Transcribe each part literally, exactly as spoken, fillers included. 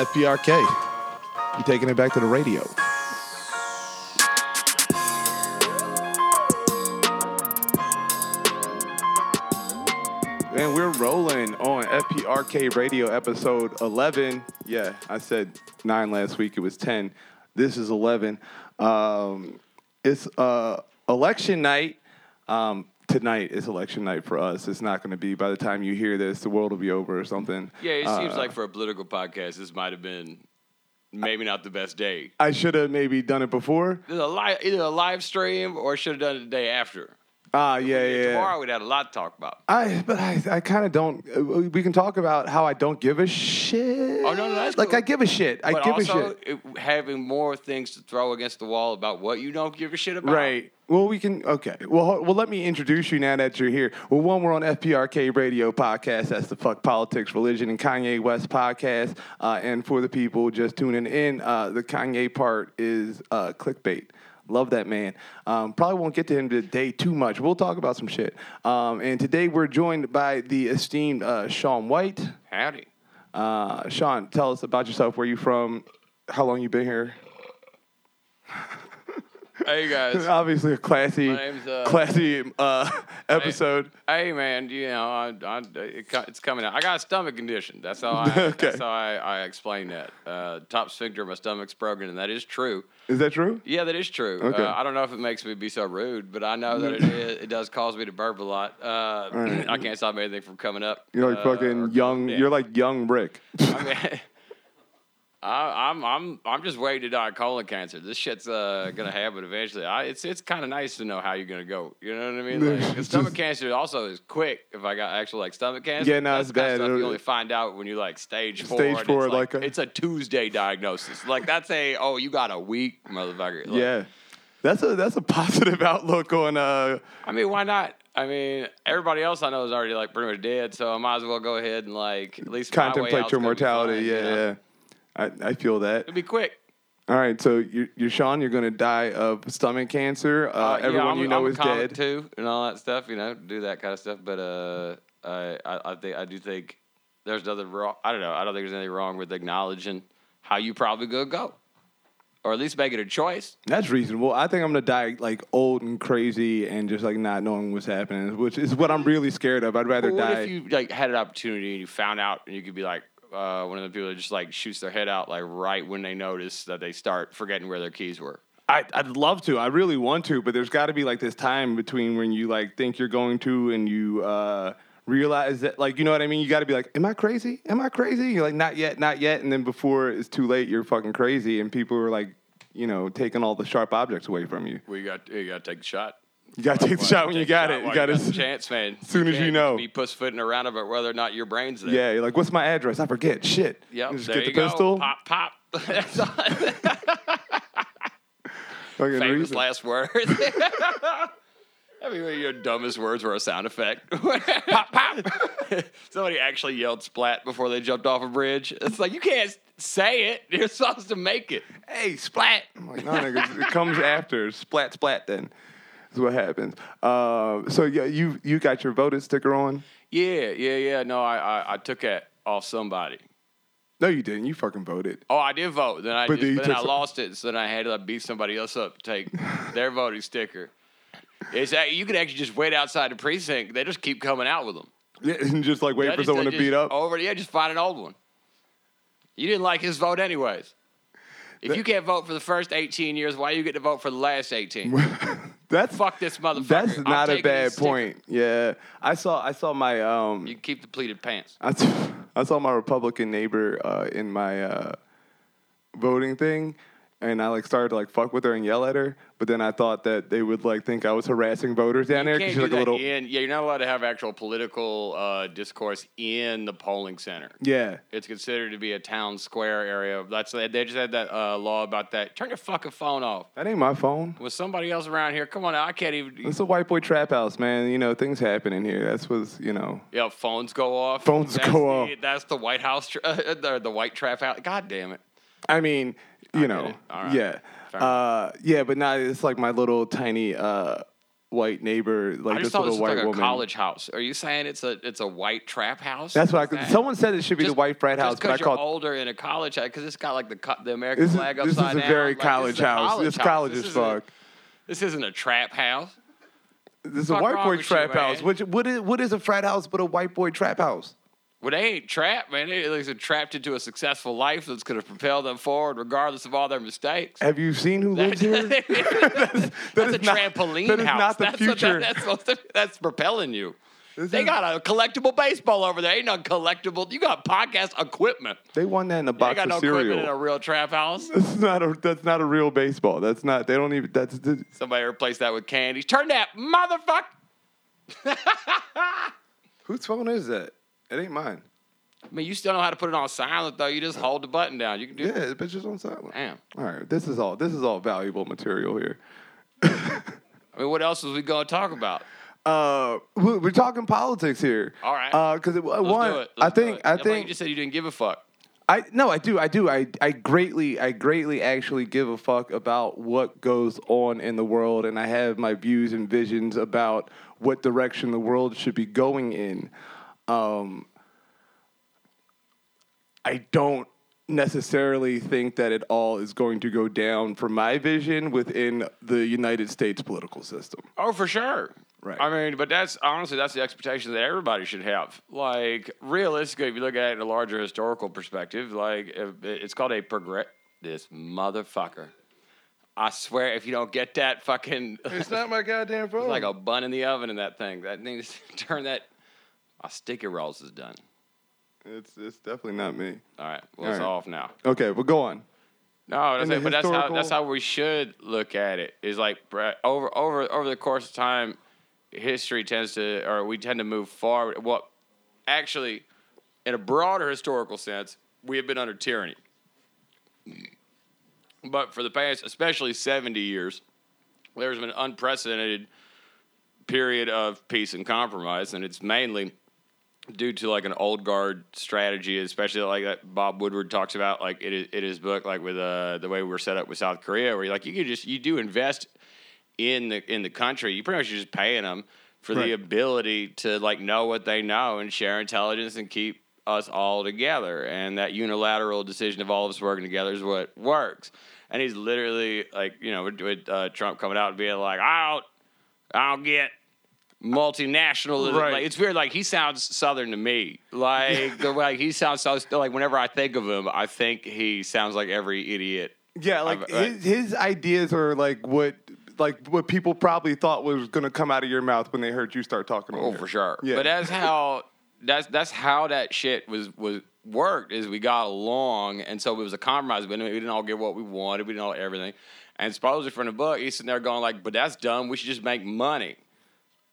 F P R K. You're taking it back to the radio. Man, we're rolling on F P R K Radio episode eleven. Yeah, I said nine last week. It was ten. This is eleven. Um, it's uh, election night. Um, tonight is election night for us. It's not going to be, by the time you hear this, the world will be over or something. Yeah, it seems uh, like for a political podcast, this might have been maybe not the best day. I should have maybe done it before. There's a li- either a live stream or should have done it the day after. Ah, uh, yeah, yeah. Tomorrow we'd have a lot to talk about. I, but I, I kind of don't. We can talk about how I don't give a shit. Oh no, no, that's like cool. I give a shit. I but give also, a shit. It, having more things to throw against the wall about what you don't give a shit about. Right. Well, we can. Okay. Well, well, let me introduce you now that you're here. Well, one, we're on F P R K Radio Podcast. That's the Fuck Politics, Religion, and Kanye West podcast. Uh, and for the people just tuning in, uh, the Kanye part is uh, clickbait. Love that man. Um, probably won't get to him today too much. We'll talk about some shit. Um, and today we're joined by the esteemed uh, Sean White. Howdy. Uh, Sean, tell us about yourself. Where you from? How long you been here? Hey, guys. Obviously a classy, uh, classy uh, episode. Hey, hey, man. You know, I, I, it's coming out. I got a stomach condition. That's how I, okay. that's how I, I explain that. Uh, top sphincter of my stomach's broken, and that is true. Is that true? Yeah, that is true. Okay. Uh, I don't know if it makes me be so rude, but I know that it is, it does cause me to burp a lot. Uh, right. I can't stop anything from coming up. You're like uh, fucking or, young. Yeah. You're like young Rick. I mean, I, I'm I'm I'm just waiting to die of colon cancer. This shit's uh, gonna happen eventually. I, it's it's kind of nice to know how you're gonna go. You know what I mean? Like, stomach cancer also is quick. If I got actual like stomach cancer, yeah, no, that's it's bad. Stuff you only find out when you're like stage four. Stage four, it's like, like a, it's a Tuesday diagnosis. Like that's a oh you got a week, motherfucker. Like, yeah, that's a that's a positive outlook on. Uh, I mean, why not? I mean, everybody else I know is already like pretty much dead, so I might as well go ahead and like at least contemplate my way your mortality. Fine, yeah. You know? yeah. I, I feel that. It'll be quick. All right, so you're, you're Sean. You're going to die of stomach cancer. Uh, uh, yeah, everyone I'm, you know I'm is dead too, and all that stuff. You know, do that kind of stuff. But uh, I, I, I think I do think there's nothing wrong. I don't know. I don't think there's anything wrong with acknowledging how you probably could go, or at least making a choice. That's reasonable. I think I'm going to die like old and crazy, and just like not knowing what's happening, which is what I'm really scared of. I'd rather well, what die. What if you like had an opportunity and you found out, and you could be like. Uh, one of the people that just like shoots their head out like right when they notice that they start forgetting where their keys were. I, I'd love to. I really want to, but there's got to be like this time between when you like think you're going to and you uh, realize that like you know what I mean. You got to be like, am I crazy? Am I crazy? You're like, not yet, not yet. And then before it's too late, you're fucking crazy, and people are like, you know, taking all the sharp objects away from you. Well, you got you got to take the shot. You got to take the shot when you got it. You got a chance, man. As soon as you know. Be pussyfooting around about whether or not your brain's there. Yeah, you're like, what's my address? I forget. Shit. Yep, just get the pistol. Pop, pop. That's all. Famous last words. I mean, your dumbest words were a sound effect. Pop, pop. Somebody actually yelled splat before they jumped off a bridge. It's like, you can't say it. You're supposed to make it. Hey, splat. I'm like, no, nigga, it comes after. Splat, splat, then. Is what happens. Uh, so yeah, you you got your voted sticker on? Yeah, yeah, yeah. No, I, I, I took it off somebody. No, you didn't. You fucking voted. Oh, I did vote. Then I but just, then, then I some... lost it. So then I had to like, beat somebody else up to take their voting sticker. It's you could actually just wait outside the precinct. They just keep coming out with them. Yeah, and just like wait yeah, for just, someone to beat up. Over yeah, just find an old one. You didn't like his vote anyways. If that... you can't vote for the first eighteen years, why do you get to vote for the last eighteen? That's fuck this motherfucker. That's not a bad point. Yeah, I saw. I saw my. Um, you keep the pleated pants. I, t- I saw my Republican neighbor uh, in my uh, voting thing, and I like started to like fuck with her and yell at her. But then I thought that they would like think I was harassing voters down you there because you're like a little. In, yeah, you're not allowed to have actual political uh, discourse in the polling center. Yeah, it's considered to be a town square area. That's they just had that uh, law about that. Turn your fucking phone off. That ain't my phone. Was somebody else around here? Come on, I can't even. It's a white boy trap house, man. You know things happen in here. That's what's you know. Yeah, phones go off. Phones that's go the, off. That's the White House. Tra- the, the white trap house. God damn it. I mean, you I know, right. yeah. Uh, yeah, but now it's like my little tiny uh, white neighbor, like I just this thought little this white like a woman. College house. Are you saying it's a it's a white trap house? That's what I, someone said it should be just, the white frat house. Because you're called, older in a college house, because it's got like the the American this flag is, upside down. This is a very like, college house. College it's house. college this as fuck. This isn't a trap house. This is a white boy trap you, house. Which what is what is a frat house but a white boy trap house? Well, they ain't trapped, man. They, they're trapped into a successful life that's going to propel them forward regardless of all their mistakes. Have you seen who lives here? that's that that's a not, trampoline that house. That is not the that's future. A, that's, that's, that's propelling you. This they got a collectible baseball over there. Ain't no collectible. You got podcast equipment. They won that in a box of cereal. They got no cereal. Equipment in a real trap house. That's not a, that's not a real baseball. That's not, they don't even, that's. that's Somebody replaced that with candy. Turn that motherfucker. Whose phone is that? It ain't mine. I mean, you still know how to put it on silent, though. You just hold the button down. You can do yeah, the bitch is on silent. Damn. All right, this is all. This is all valuable material here. I mean, what else was we gonna talk about? Uh, we're talking politics here. All right. Uh, because it Let's one, do it. Let's I think, do it. I think like you just said you didn't give a fuck. I no, I do, I do, I I greatly, I greatly actually give a fuck about what goes on in the world, and I have my views and visions about what direction the world should be going in. Um, I don't necessarily think that it all is going to go down for my vision within the United States political system. Oh, for sure. Right. I mean, but that's honestly, that's the expectation that everybody should have. Like, realistically, if you look at it in a larger historical perspective, like, it's called a progress. This motherfucker. I swear, if you don't get that fucking. It's not my goddamn phone. It's like a bun in the oven in that thing. That thing is turn that. Our sticky rolls is done. It's it's definitely not me. All right, well All it's right. off now. Okay, well go on. No, that's it, but historical... that's how that's how we should look at it. Is like over over over the course of time, history tends to, or we tend to move forward. Well, actually, in a broader historical sense, we have been under tyranny. But for the past, especially seventy years, there's been an unprecedented period of peace and compromise, and it's mainly due to like an old guard strategy, especially like that Bob Woodward talks about, like it is in his book, like with uh, the way we were set up with South Korea, where you're like you could just you do invest in the in the country, you pretty much just paying them for right. the ability to like know what they know and share intelligence and keep us all together. And that unilateral decision of all of us working together is what works. And he's literally like you know with, with uh, Trump coming out and being like I don't I don't get. Multinationalism, right. Like, it's weird. Like he sounds Southern to me. Like the like he sounds so like whenever I think of him, I think he sounds like every idiot. Yeah, like I've, his his ideas are like what like what people probably thought was going to come out of your mouth when they heard you start talking. Oh, over. For sure. Yeah. But that's how that's that's how that shit was was worked. Is we got along, and so it was a compromise. But we didn't all get what we wanted. We didn't all get everything. And supposedly from the book, he's sitting there going like, "But that's dumb. We should just make money."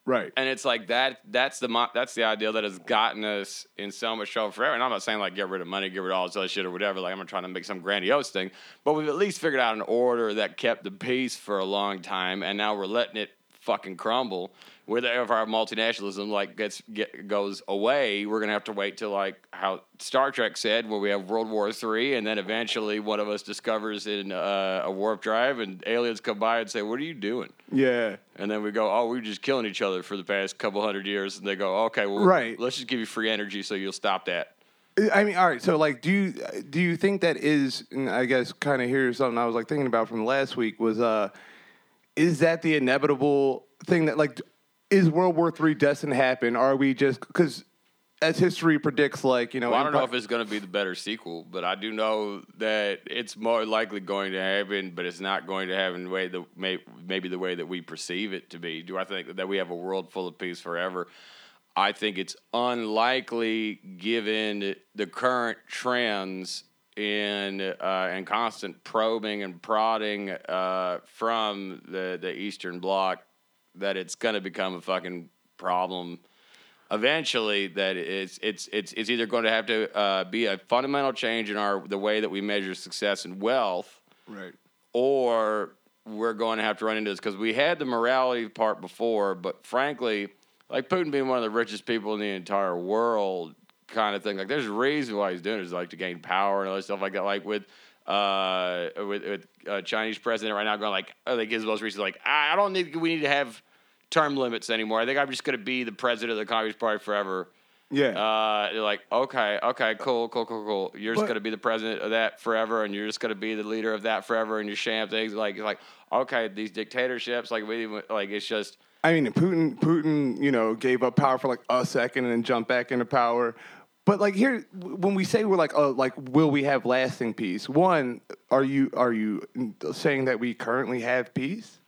Right, and it's like that. That's the that's the idea that has gotten us in so much trouble forever. And I'm not saying like get rid of money, get rid of all this other shit or whatever. Like I'm not trying to make some grandiose thing, but we've at least figured out an order that kept the peace for a long time, and now we're letting it fucking crumble. Whether our multinationalism like gets get, goes away, we're gonna have to wait till like how Star Trek said, where we have World War Three, and then eventually one of us discovers in uh, a warp drive, and aliens come by and say, "What are you doing?" Yeah, and then we go, "Oh, we were just killing each other for the past couple hundred years," and they go, "Okay, well, right. Let's just give you free energy so you'll stop that." I mean, all right. So, like, do you do you think that is? And I guess kind of here's something I was like thinking about from last week was, uh, is that the inevitable thing that like. Is World War Three destined to happen? Are we just because, as history predicts, like you know, well, I don't know if it's going to be the better sequel, but I do know that it's more likely going to happen. But it's not going to happen the way that may, maybe the way that we perceive it to be. Do I think that we have a world full of peace forever? I think it's unlikely given the current trends in uh, and constant probing and prodding uh, from the the Eastern Bloc. That it's gonna become a fucking problem eventually. That it's it's it's it's either going to have to uh, be a fundamental change in our the way that we measure success and wealth, right? Or we're going to have to run into this because we had the morality part before, but frankly, like Putin being one of the richest people in the entire world, kind of thing. Like, there's a reason why he's doing it is like to gain power and other stuff like that. Like with. Uh, with, with uh, Chinese president right now going like, I think his most recent like, I don't need we need to have term limits anymore. I think I'm just going to be the president of the Communist Party forever. Yeah. Uh, you're like, okay, okay, cool, cool, cool, cool. You're but, just going to be the president of that forever, and you're just going to be the leader of that forever, and you're sham things. Like, like okay, these dictatorships, like, we, like it's just... I mean, Putin, Putin, you know, gave up power for like a second and then jumped back into power. But like here, when we say we're like, oh, like, will we have lasting peace? One, are you are you saying that we currently have peace?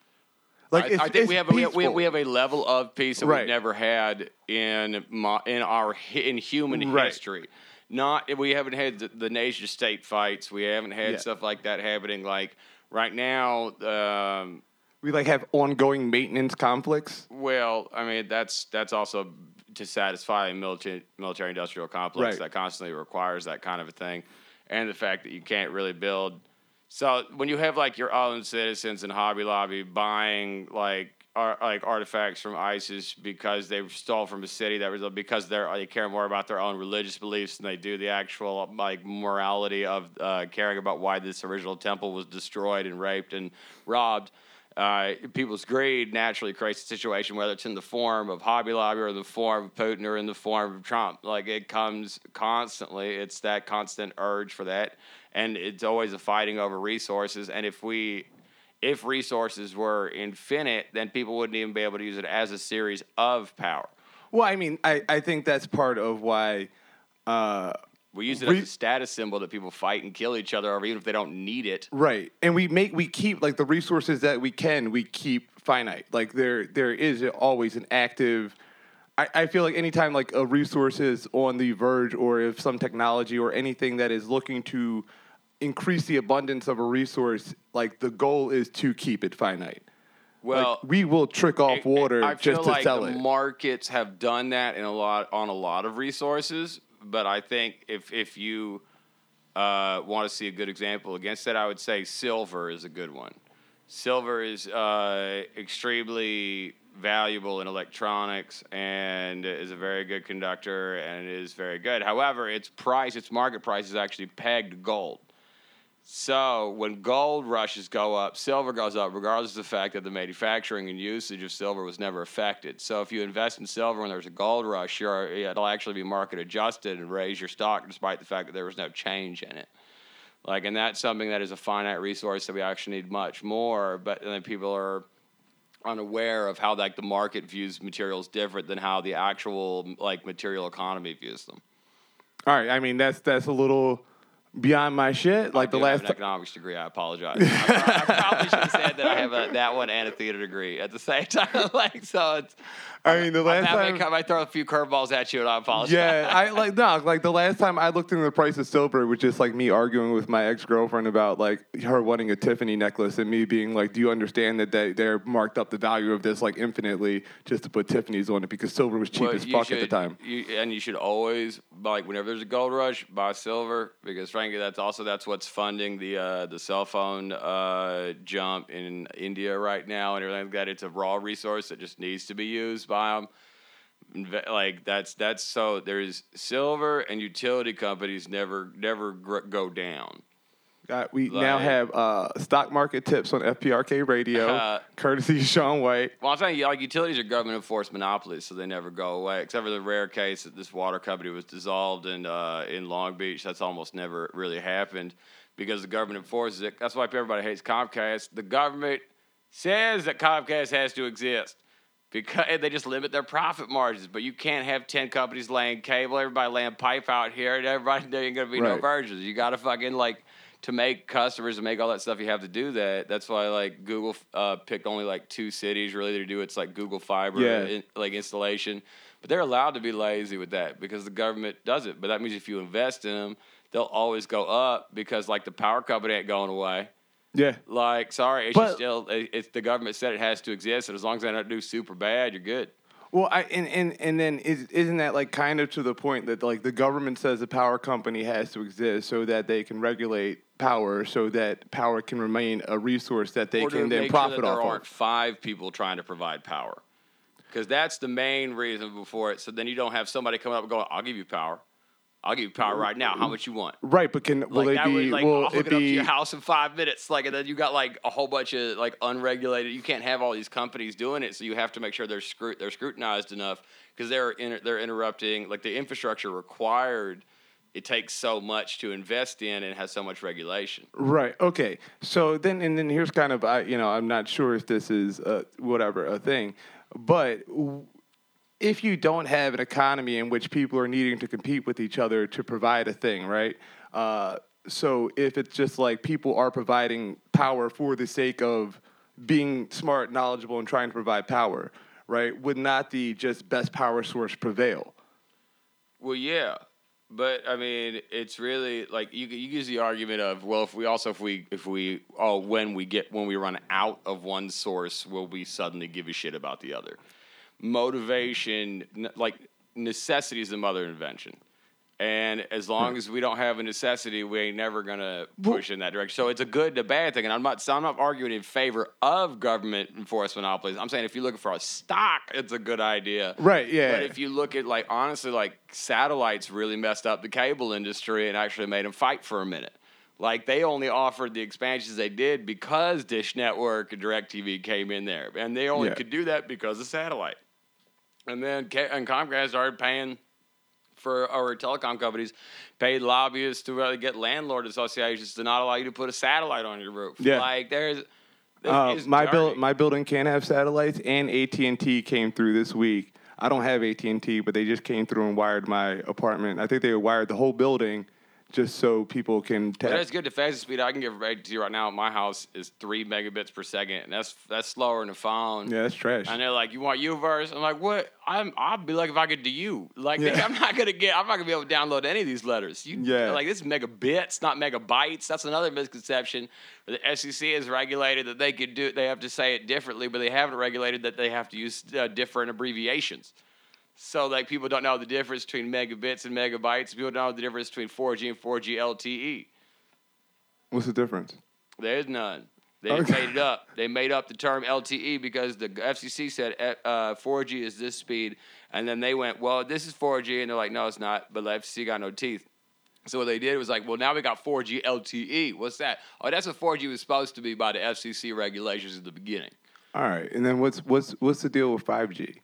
Like, I, it's, I think it's we have a, we we have a level of peace that right. we've never had in my, in our in human right. history. Not we haven't had the, the nation state fights. We haven't had yeah. stuff like that happening. Like right now. Um, We, like, have ongoing maintenance conflicts? Well, I mean, that's that's also to satisfy a military, military-industrial complex right. that constantly requires that kind of a thing, and the fact that you can't really build. So when you have, like, your own citizens in Hobby Lobby buying, like, ar- like artifacts from ISIS because they stole from a city, that was because they're, they care more about their own religious beliefs than they do the actual, like, morality of uh, caring about why this original temple was destroyed and raped and robbed. Uh, people's greed naturally creates a situation, whether it's in the form of Hobby Lobby or in the form of Putin or in the form of Trump. Like, it comes constantly. It's that constant urge for that. And it's always a fighting over resources. And if we, if resources were infinite, then people wouldn't even be able to use it as a series of power. Well, I mean, I, I think that's part of why... Uh... We use it as a status symbol that people fight and kill each other over, even if they don't need it. Right, and we make we keep like the resources that we can, we keep finite. Like there, there is always an active. I, I feel like anytime like a resource is on the verge, or if some technology or anything that is looking to increase the abundance of a resource, like the goal is to keep it finite. Well, like, we will trick off water I, I just to like sell it. Markets have done that in a lot on a lot of resources. But I think if if you uh, want to see a good example against that, I would say silver is a good one. Silver is uh, extremely valuable in electronics and is a very good conductor and is very good. However, its price, its market price is actually pegged to gold. So when gold rushes go up, silver goes up, regardless of the fact that the manufacturing and usage of silver was never affected. So if you invest in silver when there's a gold rush, you're, it'll actually be market adjusted and raise your stock despite the fact that there was no change in it. Like, and that's something that is a finite resource that we actually need much more, but then people are unaware of how, like, the market views materials different than how the actual, like, material economy views them. All right, I mean, that's that's a little... beyond my shit, like I the last have an economics degree. I apologize. I, I probably should have said that I have a, that one and a theater degree at the same time. Like so, it's. I mean, the last time come, I throw a few curveballs at you, and I apologize. Yeah, I like no, like the last time I looked into the price of silver, it was just like me arguing with my ex girlfriend about like her wanting a Tiffany necklace, and me being like, "Do you understand that they they're marked up the value of this like infinitely just to put Tiffany's on it because silver was cheap well, as fuck should, at the time." You, and you should always like whenever there's a gold rush, buy silver because. That's also that's what's funding the uh, the cell phone uh, jump in India right now and everything like that. It's a raw resource that just needs to be used by them. Like that's that's so there's silver and utility companies never never gr- go down. Uh, we like, now have uh, stock market tips on F P R K radio, uh, courtesy Sean White. Well, I'm saying like utilities are government-enforced monopolies, so they never go away, except for the rare case that this water company was dissolved in uh, in Long Beach. That's almost never really happened because the government enforces it. That's why everybody hates Comcast. The government says that Comcast has to exist. Because they just limit their profit margins, but you can't have ten companies laying cable, everybody laying pipe out here, and everybody there ain't gonna be right. no virgins. You gotta fucking like to make customers and make all that stuff. You have to do that. That's why like Google uh, picked only like two cities really to do its like Google Fiber yeah. in, like installation, but they're allowed to be lazy with that because the government does it. But that means if you invest in them, they'll always go up because like the power company ain't going away. Yeah. Like, sorry, it's but, still it's the government said it has to exist, and as long as they don't do super bad, you're good. Well, I and and, and then is, isn't that like kind of to the point that like the government says the power company has to exist so that they can regulate power, so that power can remain a resource that they or can then profit sure that off there of. There aren't five people trying to provide power, because that's the main reason before it. So then you don't have somebody coming up and going, "I'll give you power." I'll give you power right now. How much you want? Right, but can will like, they that be? Would, like, will I'll hook it, it be, up to your house in five minutes? Like, and then you got like a whole bunch of like unregulated. You can't have all these companies doing it, so you have to make sure they're scru- they're scrutinized enough because they're in, they're interrupting like the infrastructure required. It takes so much to invest in and has so much regulation. Right. Okay. So then, and then here's kind of I you know I'm not sure if this is a, whatever a thing, but. W- If you don't have an economy in which people are needing to compete with each other to provide a thing, right? Uh, so if it's just like people are providing power for the sake of being smart, knowledgeable, and trying to provide power, right? Would not the just best power source prevail? Well, yeah. But, I mean, it's really, like, you you use the argument of, well, if we also, if we, if we, oh, when we get, when we run out of one source, will we suddenly give a shit about the other? Motivation, like necessity is the mother of invention. And as long as we don't have a necessity, we ain't never going to push in that direction. So it's a good and a bad thing. And I'm not, so I'm not arguing in favor of government enforced monopolies. I'm saying if you're looking for a stock, it's a good idea. Right, yeah. But if you look at, like, honestly, like, satellites really messed up the cable industry and actually made them fight for a minute. Like, they only offered the expansions they did because Dish Network and DirecTV came in there. And they only yeah. could do that because of satellite. And then and Comcast started paying for our telecom companies, paid lobbyists to really get landlord associations to not allow you to put a satellite on your roof. Yeah. Like there's uh, my build, my building can't have satellites, and A T and T came through this week. I don't have A T and T, but they just came through and wired my apartment. I think they wired the whole building just so people can tap. That's good. The fastest speed I can give to you right now at my house is three megabits per second, and that's that's slower than a phone. Yeah, that's trash. And they're like, "You want U-verse?" I'm like, "What? I'm I'd be like if I could do you. Like, yeah. I'm not gonna get. I'm not gonna be able to download any of these letters. You yeah. like this is megabits, not megabytes. That's another misconception. The F C C has regulated that they could do. They have to say it differently, but they haven't regulated that they have to use uh, different abbreviations. So, like, people don't know the difference between megabits and megabytes. People don't know the difference between four G and four G L T E. What's the difference? There's none. They okay. made it up. They made up the term L T E because the F C C said uh, four G is this speed. And then they went, well, this is four G. And they're like, no, it's not. But the F C C got no teeth. So what they did was like, well, now we got four G L T E. What's that? Oh, that's what four G was supposed to be by the F C C regulations at the beginning. All right. And then what's what's what's the deal with five G?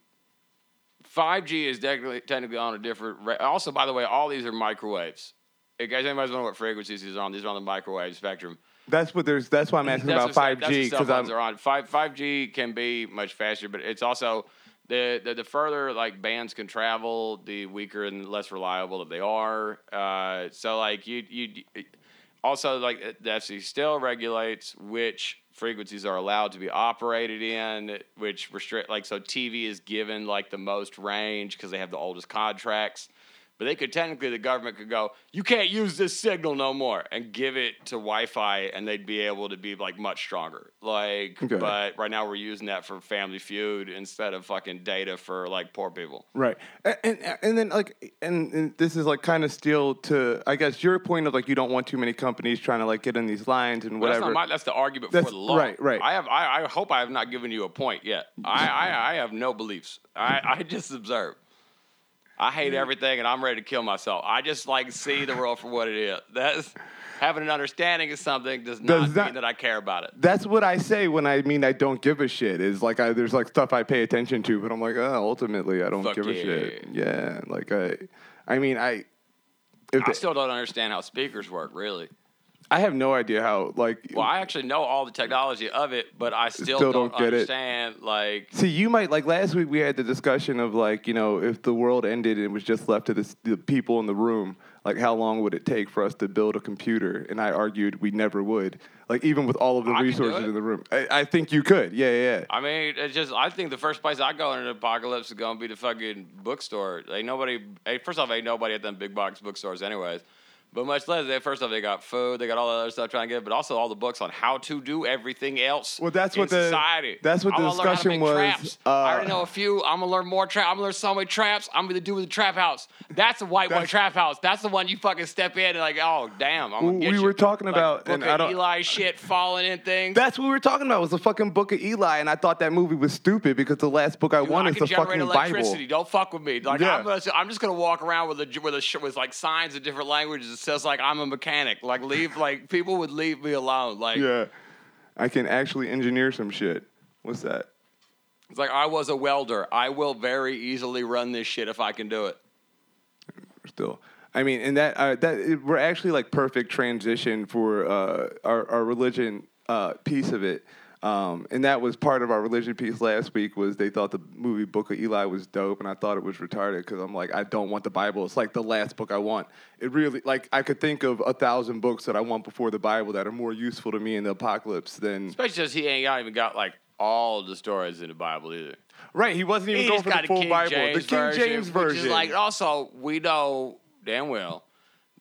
five G is technically, technically on a different... Re- also, by the way, all these are microwaves. In case anybody's wondering what frequencies these are on, these are on the microwave spectrum. That's what there's. That's why I'm asking that's about what, five G. That's what are on. five, five G can be much faster, but it's also... The, the the further, like, bands can travel, the weaker and less reliable that they are. Uh, so, like, you... you also, like, the F C C still regulates which... frequencies are allowed to be operated in, which restrict, like, so T V is given, like, the most range because they have the oldest contracts. But they could, technically, the government could go, you can't use this signal no more, and give it to Wi-Fi, and they'd be able to be, like, much stronger. Like, okay. But right now we're using that for Family Feud instead of fucking data for, like, poor people. Right. And and, and then, like, and, and this is, like, kind of still to, I guess, your point of, like, you don't want too many companies trying to, like, get in these lines and whatever. Well, that's, not my, that's the argument that's, for the law. Right, right. I, have, I, I hope I have not given you a point yet. I, I, I have no beliefs. I, I just observe. I hate everything, and I'm ready to kill myself. I just, like, see the world for what it is. That's having an understanding of something does not, does not mean that I care about it. That's what I say when I mean I don't give a shit. Is like I, there's, like, stuff I pay attention to, but I'm like, oh, ultimately, I don't Fuck give yeah. a shit. Yeah, like, I, I mean, I... If I still don't understand how speakers work, really. I have no idea how, like... Well, I actually know all the technology of it, but I still, still don't, don't get understand, it. like... See, you might, like, last week we had the discussion of, like, you know, if the world ended and it was just left to this, the people in the room, like, how long would it take for us to build a computer? And I argued we never would. Like, even with all of the I resources in the room. I, I think you could. Yeah, yeah, yeah. I mean, it's just... I think the first place I go in an apocalypse is going to be the fucking bookstore. Like, nobody... First off, ain't nobody at them big box bookstores anyways. But much less, they, first off, they got food, they got all the other stuff trying to get, but also all the books on how to do everything else. Well, that's in what the society. That's what the discussion was. Uh, I already know a few. I'm gonna learn more trap. I'm gonna learn so many traps. I'm gonna do with the trap house. That's a white boy trap house. That's the one you fucking step in and like, oh damn, I'm gonna get we you. We were talking like, about Book and of I don't, Eli shit falling in things. That's what we were talking about was the fucking Book of Eli, and I thought that movie was stupid because the last book I Dude, won I is the fucking electricity. Bible. Don't fuck with me. Like yeah. I'm, gonna, I'm just gonna walk around with a with a with like signs in different languages. Says like I'm a mechanic. Like leave. Like people would leave me alone. Like yeah, I can actually engineer some shit. What's that? It's like I was a welder. I will very easily run this shit if I can do it. Still, I mean, and that uh, that it, we're actually like perfect transition for uh, our our religion uh, piece of it. Um, and that was part of our religion piece last week was they thought the movie Book of Eli was dope, and I thought it was retarded because I'm like, I don't want the Bible. It's like the last book I want. It really, like, I could think of a thousand books that I want before the Bible that are more useful to me in the apocalypse than... Especially since he ain't even got, like, all the stories in the Bible either. Right, he wasn't even he going for the full Bible. The King James Version. Which is like, also, we know damn well.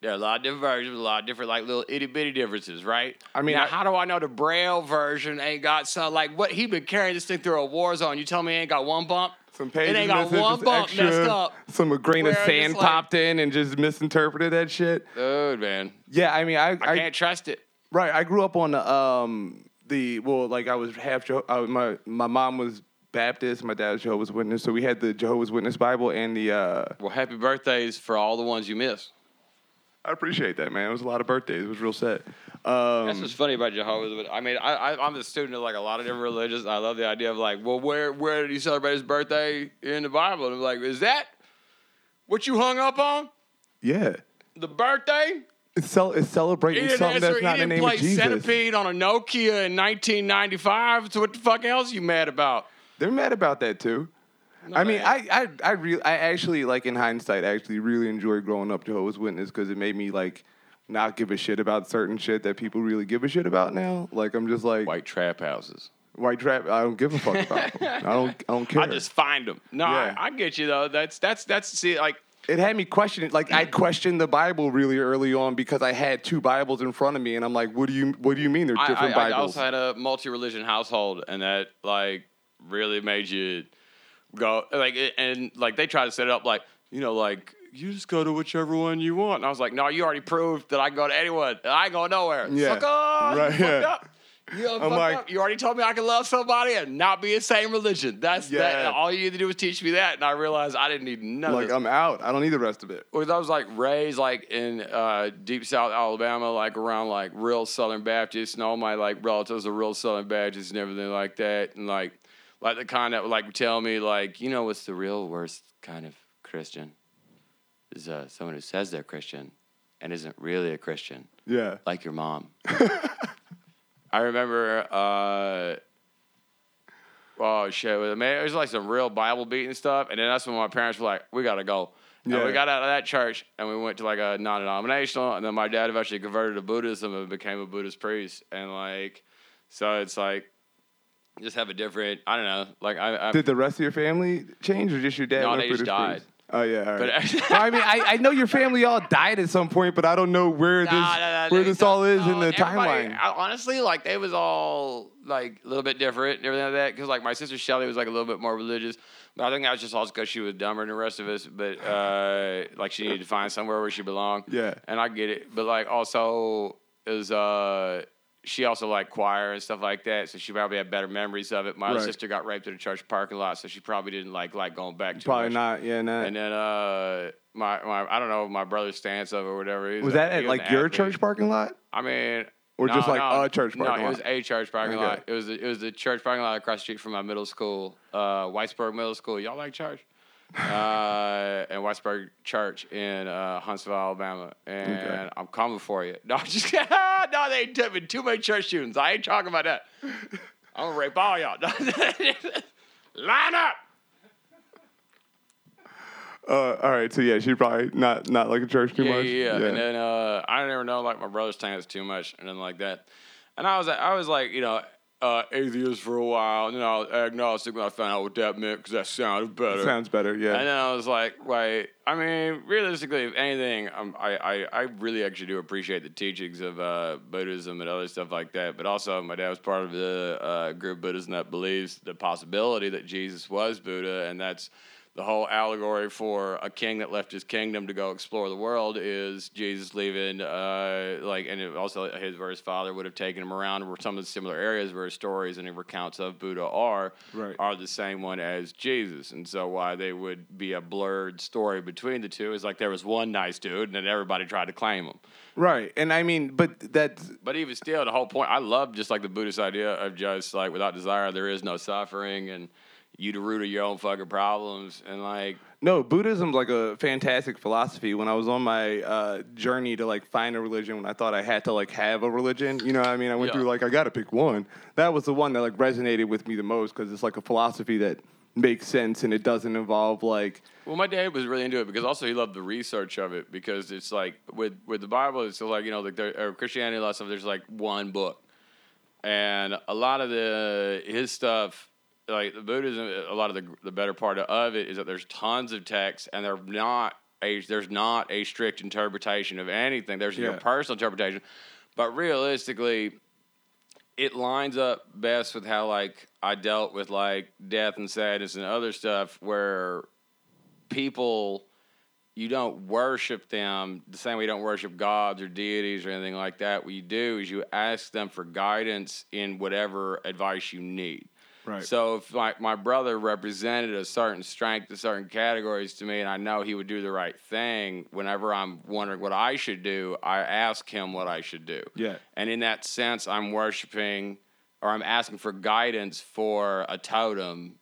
There are a lot of different versions, a lot of different, like, little itty-bitty differences, right? I mean, now, I, how do I know the Braille version ain't got some, like, what, he been carrying this thing through a war zone. You tell me it ain't got one bump? Some pages. It ain't got one bump extra, messed up. Some a grain of sand like, popped in and just misinterpreted that shit. Dude, man. Yeah, I mean, I... I, I can't trust it. Right, I grew up on the, um, the well, like, I was half, uh, my, my mom was... Baptist, my dad was Jehovah's Witness, so we had the Jehovah's Witness Bible and the... Uh, well, happy birthdays for all the ones you missed. I appreciate that, man. It was a lot of birthdays. It was real sad. Um, That's what's funny about Jehovah's. But I mean, I, I, I'm a student of like a lot of different religions. I love the idea of like, well, where where did he celebrate his birthday in the Bible? And I'm like, is that what you hung up on? Yeah. The birthday? It's, cel- it's celebrating something answer, that's not in the name of Jesus. He didn't play Centipede on a Nokia in nineteen ninety-five. So what the fuck else you mad about? They're mad about that too. No, I mean, man. I I I, re- I actually, like, in hindsight, I actually really enjoyed growing up Jehovah's Witness because it made me, like, not give a shit about certain shit that people really give a shit about now. Like, I'm just like... White trap houses. White trap... I don't give a fuck about them. I don't, I don't care. I just find them. No, yeah. I, I get you, though. That's, that's, that's, see, like... It had me questioning. Like, I questioned the Bible really early on because I had two Bibles in front of me, and I'm like, what do you, what do you mean they're different I, I, Bibles? I also had a multi-religion household, and that, like, really made you... Go like and like they try to set it up like you know like you just go to whichever one you want and I was like no you already proved that I can go to anyone and I ain't going nowhere yeah. Fuck off right, you yeah. fucked up you, I'm like, up. You already told me I can love somebody and not be the same religion that's yeah. that all you need to do is teach me that and I realized I didn't need none like, of like I'm out I don't need the rest of it because I was like raised like in uh, deep South Alabama like around like real Southern Baptists and all my like relatives are real Southern Baptists and everything like that and like Like the kind that would like tell me like, you know what's the real worst kind of Christian? Is uh, someone who says they're Christian and isn't really a Christian. Yeah. Like your mom. I remember uh oh shit with man, it was like some real Bible beating stuff, and then that's when my parents were like, we gotta go. Yeah. And we got out of that church and we went to like a non-denominational, and then my dad eventually converted to Buddhism and became a Buddhist priest. And like so it's like just have a different, I don't know. Like, I, I did the rest of your family change, or just your dad? No, they just died. Priest? Oh yeah, all right. But, well, I mean, I, I know your family all died at some point, but I don't know where nah, this nah, nah, where this all is no, in the timeline. I, honestly, like they was all like a little bit different and everything like that. Because like my sister Shelly was like a little bit more religious, but I think that was just also because she was dumber than the rest of us. But uh, like she needed to find somewhere where she belonged. Yeah, and I get it. But like also is uh. She also liked choir and stuff like that, so she probably had better memories of it. My right. sister got raped in a church parking lot, so she probably didn't like like going back to Probably much. Not, yeah, not. And then uh, my, my I don't know my brother's stance of it or whatever. Was, was that at like your athlete. Church parking lot? I mean, or no, just like no, a church parking lot? No, it was a church parking okay. lot. It was a, it was the church parking lot across the street from my middle school, uh, Whitesburg Middle School. Y'all like church? Uh, and Whitesburg Church in uh, Huntsville, Alabama, and okay. I'm coming for you. No, just no, they ain't been too many church shootings. I ain't talking about that. I'm gonna rape all y'all. Line up. Uh, all right, so yeah, she probably not not like a church too yeah, much. Yeah, yeah, and then uh, I never know like my brother's stance too much, and then like that, and I was I was like you know uh, atheist for a while, and then I was agnostic when I found out what that meant because that sounded better. It sounds better, yeah. And then I was like, wait, I mean, realistically, if anything, I'm, I, I, I really actually do appreciate the teachings of uh, Buddhism and other stuff like that, but also my dad was part of the uh, group Buddhism that believes the possibility that Jesus was Buddha, and that's the whole allegory for a king that left his kingdom to go explore the world is Jesus leaving, uh, like, and it also his or his father would have taken him around where some of the similar areas where his stories and recounts of Buddha are, right. are the same one as Jesus. And so why they would be a blurred story between the two is like there was one nice dude and then everybody tried to claim him. Right. And I mean, but that. But even still, the whole point, I love just like the Buddhist idea of just like without desire, there is no suffering and. You the root of your own fucking problems, and like no, Buddhism's like a fantastic philosophy. When I was on my uh, journey to like find a religion, when I thought I had to like have a religion, you know what I mean? I went yeah. through like I gotta pick one. That was the one that like resonated with me the most because it's like a philosophy that makes sense and it doesn't involve like. Well, my dad was really into it because also he loved the research of it because it's like with with the Bible, it's like you know like there, or Christianity, a lot of stuff. There's like one book, and a lot of the his stuff. Like the Buddhism, a lot of the the better part of it is that there's tons of texts, and they're not a there's not a strict interpretation of anything. There's yeah. your personal interpretation, but realistically, it lines up best with how like I dealt with like death and sadness and other stuff, where people you don't worship them the same way you don't worship gods or deities or anything like that. What you do is you ask them for guidance in whatever advice you need. Right. So if like my, my brother represented a certain strength to certain categories to me, and I know he would do the right thing, whenever I'm wondering what I should do, I ask him what I should do. Yeah. And in that sense, I'm worshiping or I'm asking for guidance for a totem,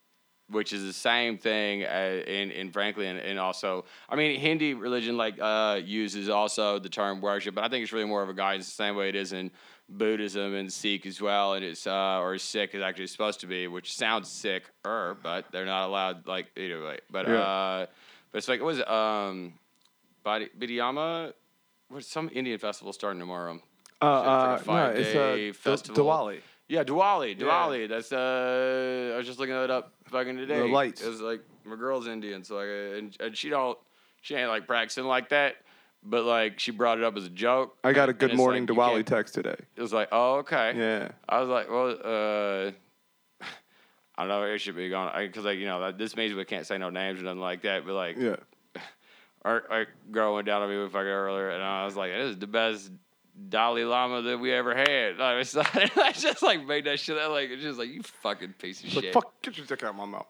which is the same thing uh, in, in frankly, and, and also, I mean, Hindi religion like uh, uses also the term worship, but I think it's really more of a guidance the same way it is in Buddhism and Sikh as well, and it's uh, or Sikh is actually supposed to be, which sounds sick-er, but they're not allowed. Like either way, but yeah. uh, but it's like what was it? um, Bidiyama? What's some Indian festival starting tomorrow? Uh, uh it's like a five no, day it's a festival. Diwali. Yeah, Diwali, Diwali. Yeah. That's uh, I was just looking that up fucking today. The lights. It was like my girl's Indian, so like, and, and she don't, she ain't like practicing like that. But, like, she brought it up as a joke. I got a good morning like, Diwali text today. It was like, oh, okay. Yeah. I was like, well, uh, I don't know. It should be gone. Because, like, you know, this means we can't say no names or nothing like that. But, like, yeah. our, our girl went down on me with fucking earlier. And I was like, this is the best Dalai Lama that we ever had. Like, it's not, I just, like, made that shit up. Like, it's just like, you fucking piece of it's shit. Like, fuck, get your dick out of my mouth.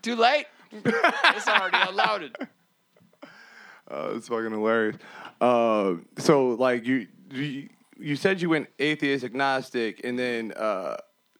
Too late. It's already unloaded. Uh, it's fucking hilarious. Uh, so, like, you, you you said you went atheist, agnostic, and then... Uh,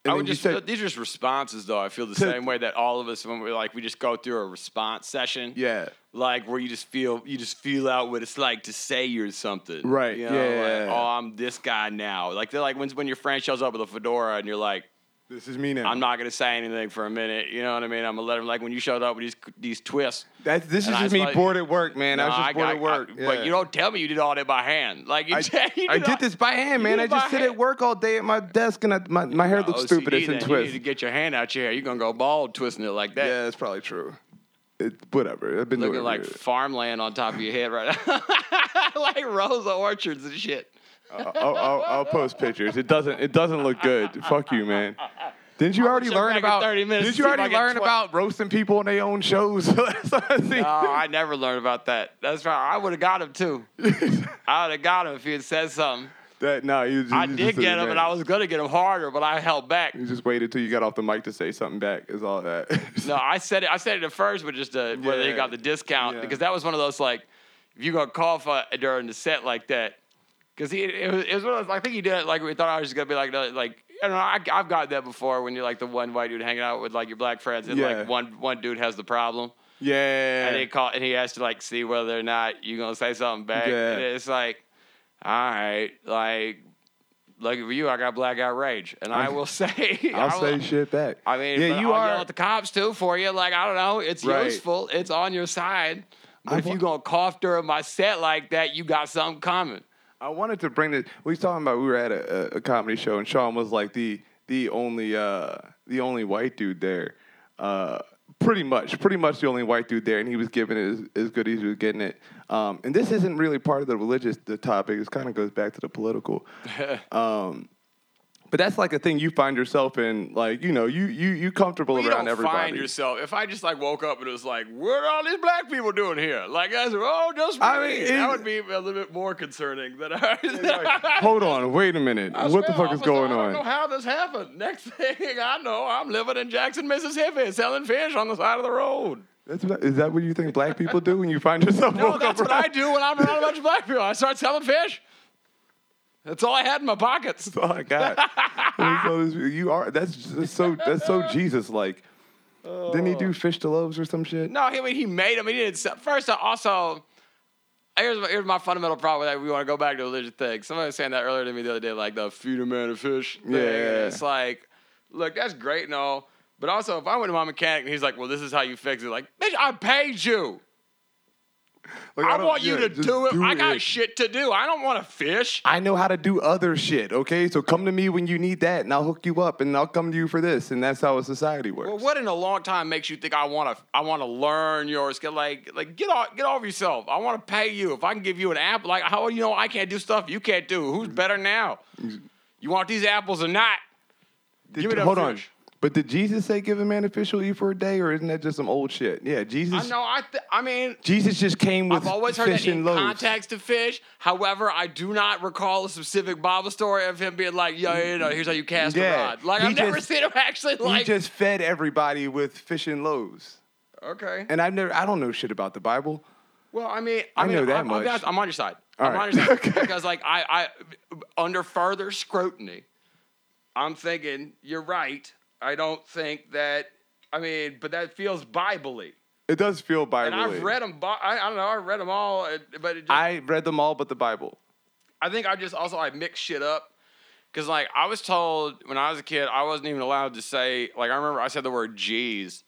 and I would then just, said, these are just responses, though. I feel the same way that all of us, when we're like, we just go through a response session. Yeah. Like, where you just feel you just feel out what it's like to say you're something. Right, you know, yeah. Like, oh, I'm this guy now. Like, they're like, when, when your friend shows up with a fedora and you're like... This is me now. I'm not going to say anything for a minute. You know what I mean? I'm going to let him, like, when you showed up with these these twists. That's, this is just me like, bored at work, man. No, I was just I, bored I, at work. I, yeah. But you don't tell me you did all that by hand. Like you, I, t- you did, I did all, this by hand, man. I just sit hand. at work all day at my desk, and I, my, my hair no, looks O C D stupid. It's in twists. You need to get your hand out your hair. You're going to go bald twisting it like that. Yeah, that's probably true. It, whatever. I've been Looking doing like weird. farmland on top of your head right now. Like Rosa Orchards and shit. I'll, I'll, I'll post pictures. It doesn't. It doesn't look good. Fuck you, man. Didn't you already learn about? Did you already learn tw- about roasting people on their own shows? No, I never learned about that. That's right. I would have got him too. I would have got him if he had said something. That no, he was, he was I did just get him, man. And I was gonna get him harder, but I held back. You just waited till you got off the mic to say something back. Is all that. No, I said it. I said it at first, but just to, yeah. whether he got the discount yeah. because that was one of those like, if you gonna cough uh, during the set like that. Because he, it was, it was one of those, I think he did it like we thought I was just going to be like, like, I don't know, I, I've got that before when you're like the one white dude hanging out with like your black friends and yeah. like one, one dude has the problem. Yeah. And he called, and he has to like see whether or not you're going to say something back. Yeah. And it's like, all right, like, lucky for you, I got black out rage. And I will say, I'll will, say shit back. I mean, yeah, you I'll are. yell at the cops too for you. Like, I don't know, it's right. useful, it's on your side. But I if w- you're going to cough during my set like that, you got something coming. I wanted to bring this. We were talking about we were at a, a comedy show, and Sean was like the the only uh, the only white dude there, uh, pretty much, pretty much the only white dude there, and he was giving it as, as good as he was getting it. Um, and this isn't really part of the religious the topic. It kind of goes back to the political. um, but that's like a thing you find yourself in, like you know, you you you comfortable well, you around don't everybody. Find yourself. If I just like woke up and it was like, what are all these black people doing here? Like I said, oh, just I mean, that would be a little bit more concerning than I. Like, hold on, wait a minute, I what swear, the fuck is going on? I don't know how this happened. Next thing I know, I'm living in Jackson, Mississippi, selling fish on the side of the road. That's what, is that what you think black people do when you find yourself? No, woke that's up what around? I do when I'm around a bunch of black people. I start selling fish. That's all I had in my pockets. That's all I got. so you are that's just so that's so Jesus-like. Oh. Didn't he do fish to loaves or some shit? No, I mean he made them. He didn't. Sell. First, I also here's my, here's my fundamental problem with that. We want to go back to the religion thing. Somebody was saying that earlier to me the other day, like the feed a man a fish thing. Yeah, and it's like, look, that's great and all, but also if I went to my mechanic and he's like, well, this is how you fix it, like, bitch, I paid you. Like, I, I want you yeah, to do it. do it. I got shit to do. I don't want to fish. I know how to do other shit, okay? So come to me when you need that, and I'll hook you up, and I'll come to you for this, and that's how a society works. Well, what in a long time makes you think I want to I want to learn your skill? Like, like get off get off yourself. I want to pay you. If I can give you an apple, like, how do you know I can't do stuff you can't do? Who's better now? You want these apples or not? Did give me you, hold fish. on. But did Jesus say give a man a fish to eat for a day, or isn't that just some old shit? Yeah, Jesus. I know. I th- I mean, Jesus just came with fish and I've always heard that in context of fish. However, I do not recall a specific Bible story of him being like, "Yo, you know, here's how you cast yeah. a rod." Like he I've just, never seen him actually like. He just fed everybody with fish and loaves. Okay. And I've never. I don't know shit about the Bible. Well, I mean, I, I mean, know that I'm, much. I'm, I'm on your side. All I'm right. on your side okay. because, like, I, I, under further scrutiny, I'm thinking you're right. I don't think that, I mean, but that feels Bible-y. It does feel Bible-y. And I've read them, I, I don't know, I read them all, but it just, I read them all but the Bible. I think I just also, I mix shit up. Because, like, I was told when I was a kid, I wasn't even allowed to say, like, I remember I said the word G's,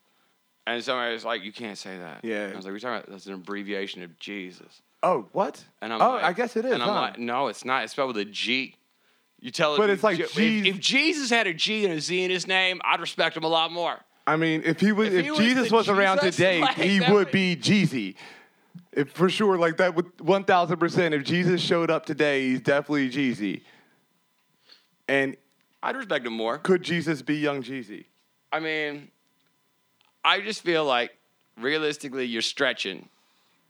and somebody was like, you can't say that. Yeah. And I was like, we're talking about, that's an abbreviation of Jesus. Oh, what? And I'm oh, like, I guess it is, And huh? I'm like, no, it's not. It's spelled with a G. You tell but it, it's like if, G- if Jesus had a G and a Z in his name, I'd respect him a lot more. I mean, if he was, if, if he was Jesus was Jesus around today, like, he would was... be Jeezy, if for sure. Like that, would one thousand percent. If Jesus showed up today, he's definitely Jeezy, and I'd respect him more. Could Jesus be Young Jeezy? I mean, I just feel like realistically, you're stretching.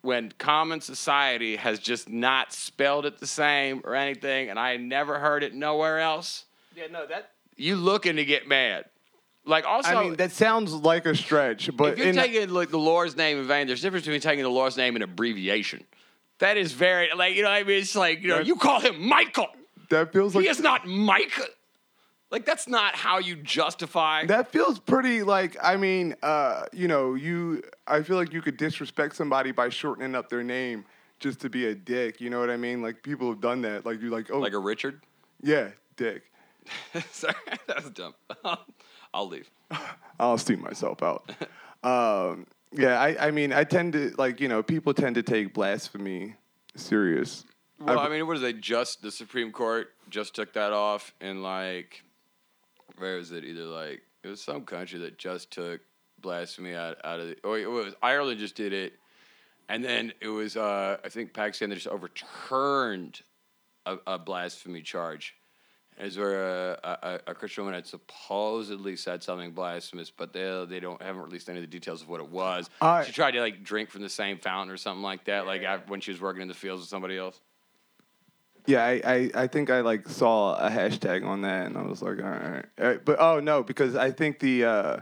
When common society has just not spelled it the same or anything, and I never heard it nowhere else. Yeah, no, that you looking to get mad. Like also, I mean, that sounds like a stretch. But if you're in, taking like the Lord's name in vain, there's a difference between taking the Lord's name and abbreviation. That is very like you know what I mean. It's like you know that, you call him Michael. That feels like he is not Mike. Like that's not how you justify. That feels pretty like I mean, uh, you know, you. I feel like you could disrespect somebody by shortening up their name just to be a dick. You know what I mean? Like people have done that. Like you, like oh, like a Richard. Yeah, dick. Sorry, that was dumb. I'll leave. I'll steam myself out. um, yeah, I, I mean, I tend to like you know people tend to take blasphemy serious. Well, I've, I mean, what is it? Just the Supreme Court just took that off and like. Where was it? Either like it was some country that just took blasphemy out, out of the, or it was Ireland just did it, and then it was uh, I think Pakistan that just overturned a, a blasphemy charge. Is where a, a, a Christian woman had supposedly said something blasphemous, but they they don't haven't released any of the details of what it was. Uh, she tried to like drink from the same fountain or something like that, like I, when she was working in the fields with somebody else. Yeah, I, I, I think I, like, saw a hashtag on that, and I was like, all right. All right. But, oh, no, because I think the uh,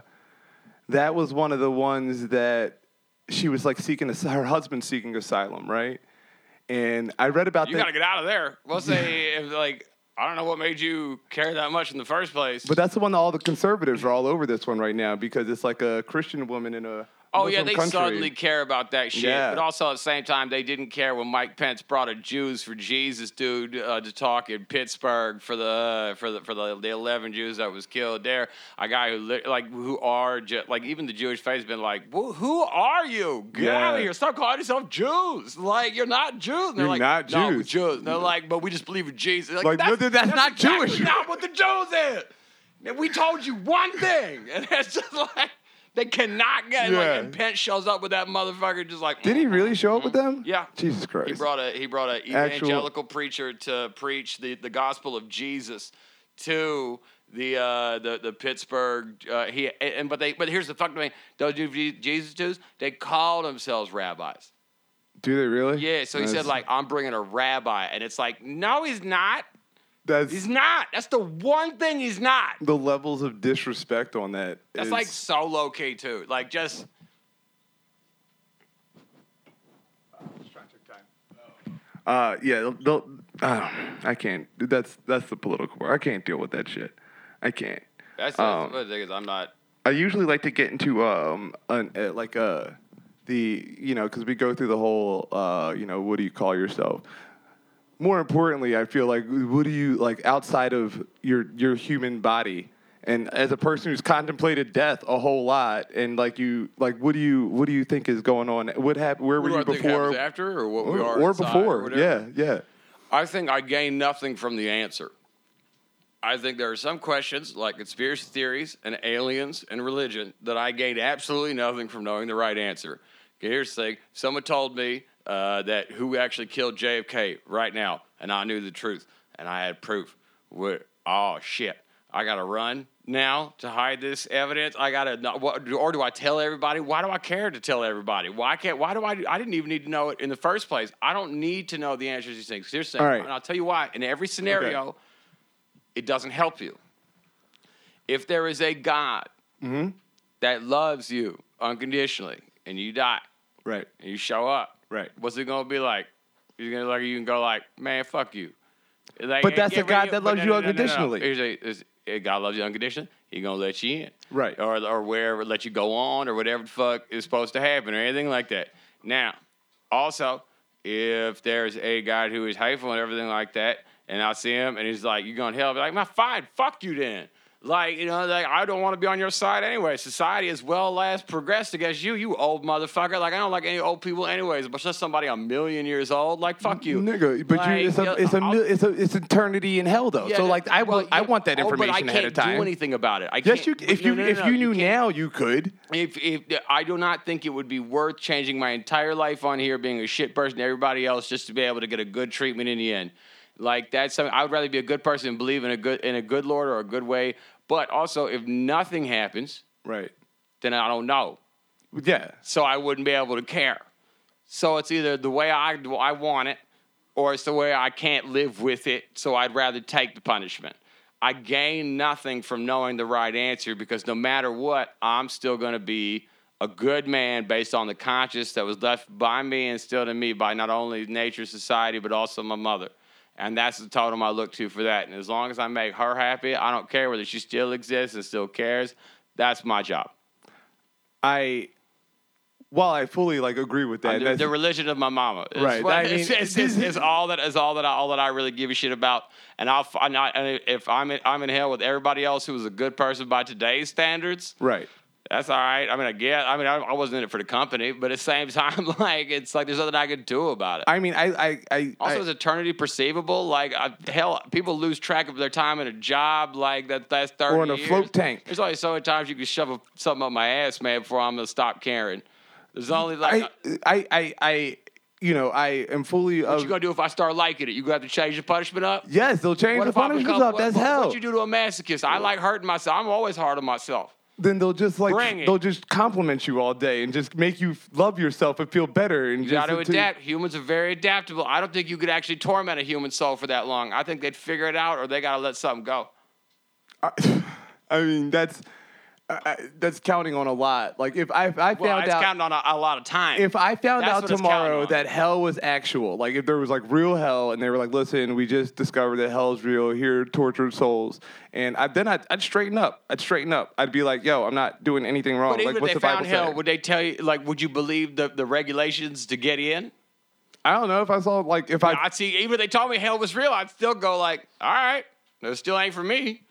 that was one of the ones that she was, like, seeking – her husband seeking asylum, right? And I read about that. You got to get out of there. We'll say, if, like, I don't know what made you care that much in the first place. But that's the one that all the conservatives are all over this one right now because it's, like, a Christian woman in a – Oh, Muslim yeah, they country. Suddenly care about that shit. Yeah. But also at the same time, they didn't care when Mike Pence brought a Jews for Jesus dude uh, to talk in Pittsburgh for the for the for the, the eleven Jews that was killed there. A guy who like who are like even the Jewish faith's been like, well, who are you? Get yeah. out of here! Stop calling yourself Jews. Like you're not Jews. And they're you're like, not Jews. No, we're Jews. And they're like, but we just believe in Jesus. Like, like that's, no, that's, that's not exactly Jewish. Not what the Jews is. And we told you one thing, and it's just like. They cannot get yeah. like, and Pence shows up with that motherfucker just like... Did he really show up with them? Yeah. Jesus Christ. He brought a he brought an evangelical Actual. preacher to preach the, the gospel of Jesus to the uh, the the Pittsburgh... Uh, he and But they but here's the fucking thing. Those Jesus Jews, they call themselves rabbis. Do they really? Yeah, so he That's... said like, I'm bringing a rabbi. And it's like, no, he's not. That's, he's not. That's the one thing he's not. The levels of disrespect on that. That's is, like so low key too. Like just. Uh, just trying to take time. Oh. Uh, yeah, they'll, they'll, I, don't, I can't. That's that's the political part. I can't deal with that shit. I can't. That's um, the thing is I'm not. I usually like to get into um an, uh, like uh the you know because we go through the whole uh you know what do you call yourself. More importantly, I feel like, what do you, like, outside of your your human body, and as a person who's contemplated death a whole lot, and, like, you, like, what do you, what do you think is going on? What happened, where were you before? What after, or what we are Or before, yeah, yeah. I think I gain nothing from the answer. I think there are some questions, like conspiracy theories, and aliens, and religion, that I gained absolutely nothing from knowing the right answer. Okay, here's the thing, someone told me, Uh, that who actually killed J F K right now, and I knew the truth, and I had proof. We're, oh, shit. I got to run now to hide this evidence? I got to, or do I tell everybody? Why do I care to tell everybody? Why can't, why do I, I didn't even need to know it in the first place. I don't need to know the answers to these things. Seriously, right. And I'll tell you why. In every scenario, okay. It doesn't help you. If there is a God mm-hmm. that loves you unconditionally, and you die, right, and you show up, right. What's it gonna be like? You're gonna like you can go like, man, fuck you. Like, but that's a God that loves you unconditionally. If God loves you unconditionally, He's gonna let you in, right? Or or wherever, let you go on, or whatever the fuck is supposed to happen, or anything like that. Now, also, if there's a God who is hateful and everything like that, and I see him and he's like, you're going to hell, I'll be like, my fine, fuck you then. Like, you know, like, I don't want to be on your side anyway. Society is well last progressed against you, you old motherfucker. Like, I don't like any old people anyways, but just somebody a million years old, like, fuck you. Nigga, but like, you, it's, a, it's, a, it's, a, it's eternity in hell, though. Yeah, so, like, I, well, I want that information oh, but I ahead of time. I can't do anything about it. I yes, can't. You, if you, no, no, no, if no, you knew you now, you could. If, if I do not think it would be worth changing my entire life on here, being a shit person to everybody else just to be able to get a good treatment in the end. Like, that's something, I would rather be a good person and believe in a good in a good Lord or a good way. But also, if nothing happens, right, then I don't know. Yeah. So I wouldn't be able to care. So it's either the way I I want it, or it's the way I can't live with it. So I'd rather take the punishment. I gain nothing from knowing the right answer because no matter what, I'm still going to be a good man based on the conscience that was left by me and instilled in me by not only nature, society, but also my mother. And that's the totem I look to for that. And as long as I make her happy, I don't care whether she still exists and still cares. That's my job. I, while I fully like agree with that, the, the religion of my mama, is right? What, I mean, it's, it's, it's, it's all that is all that I, all that I really give a shit about. And I'll, I'm not, if I'm in, I'm in hell with everybody else who was a good person by today's standards, right? That's all right. I mean, I get. I mean, I, I wasn't in it for the company, but at the same time, like, it's like there's nothing I could do about it. I mean, I, I, I also I, is eternity perceivable? Like, I, hell, people lose track of their time in a job like that. That's thirty or in a years. Float tank. There's only so many times you can shove a, something up my ass, man, before I'm gonna stop caring. There's only like I, I, I. I You know, I am fully... What of, you going to do if I start liking it? You going to have to change the punishment up? Yes, they'll change what the punishment become, up. What, That's what, hell. What you do to a masochist? I like hurting myself. I'm always hard on myself. Then they'll just like they'll just compliment you all day and just make you love yourself and feel better. And you got to adapt. Humans are very adaptable. I don't think you could actually torment a human soul for that long. I think they'd figure it out, or they got to let something go. I, I mean, that's Uh, that's counting on a lot. Like if I, if I well, found it's out, it's counting on a, a lot of time. If I found that's out tomorrow that hell was actual, like if there was like real hell, and they were like, "Listen, we just discovered that hell's real. Here, tortured souls." And I, then I'd, I'd straighten up. I'd straighten up. I'd be like, "Yo, I'm not doing anything wrong." But even like, if what's they the found Bible hell, saying? Would they tell you? Like, would you believe the, the regulations to get in? I don't know if I saw like if no, I. I see. Even if they told me hell was real, I'd still go like, "All right, no, still ain't for me."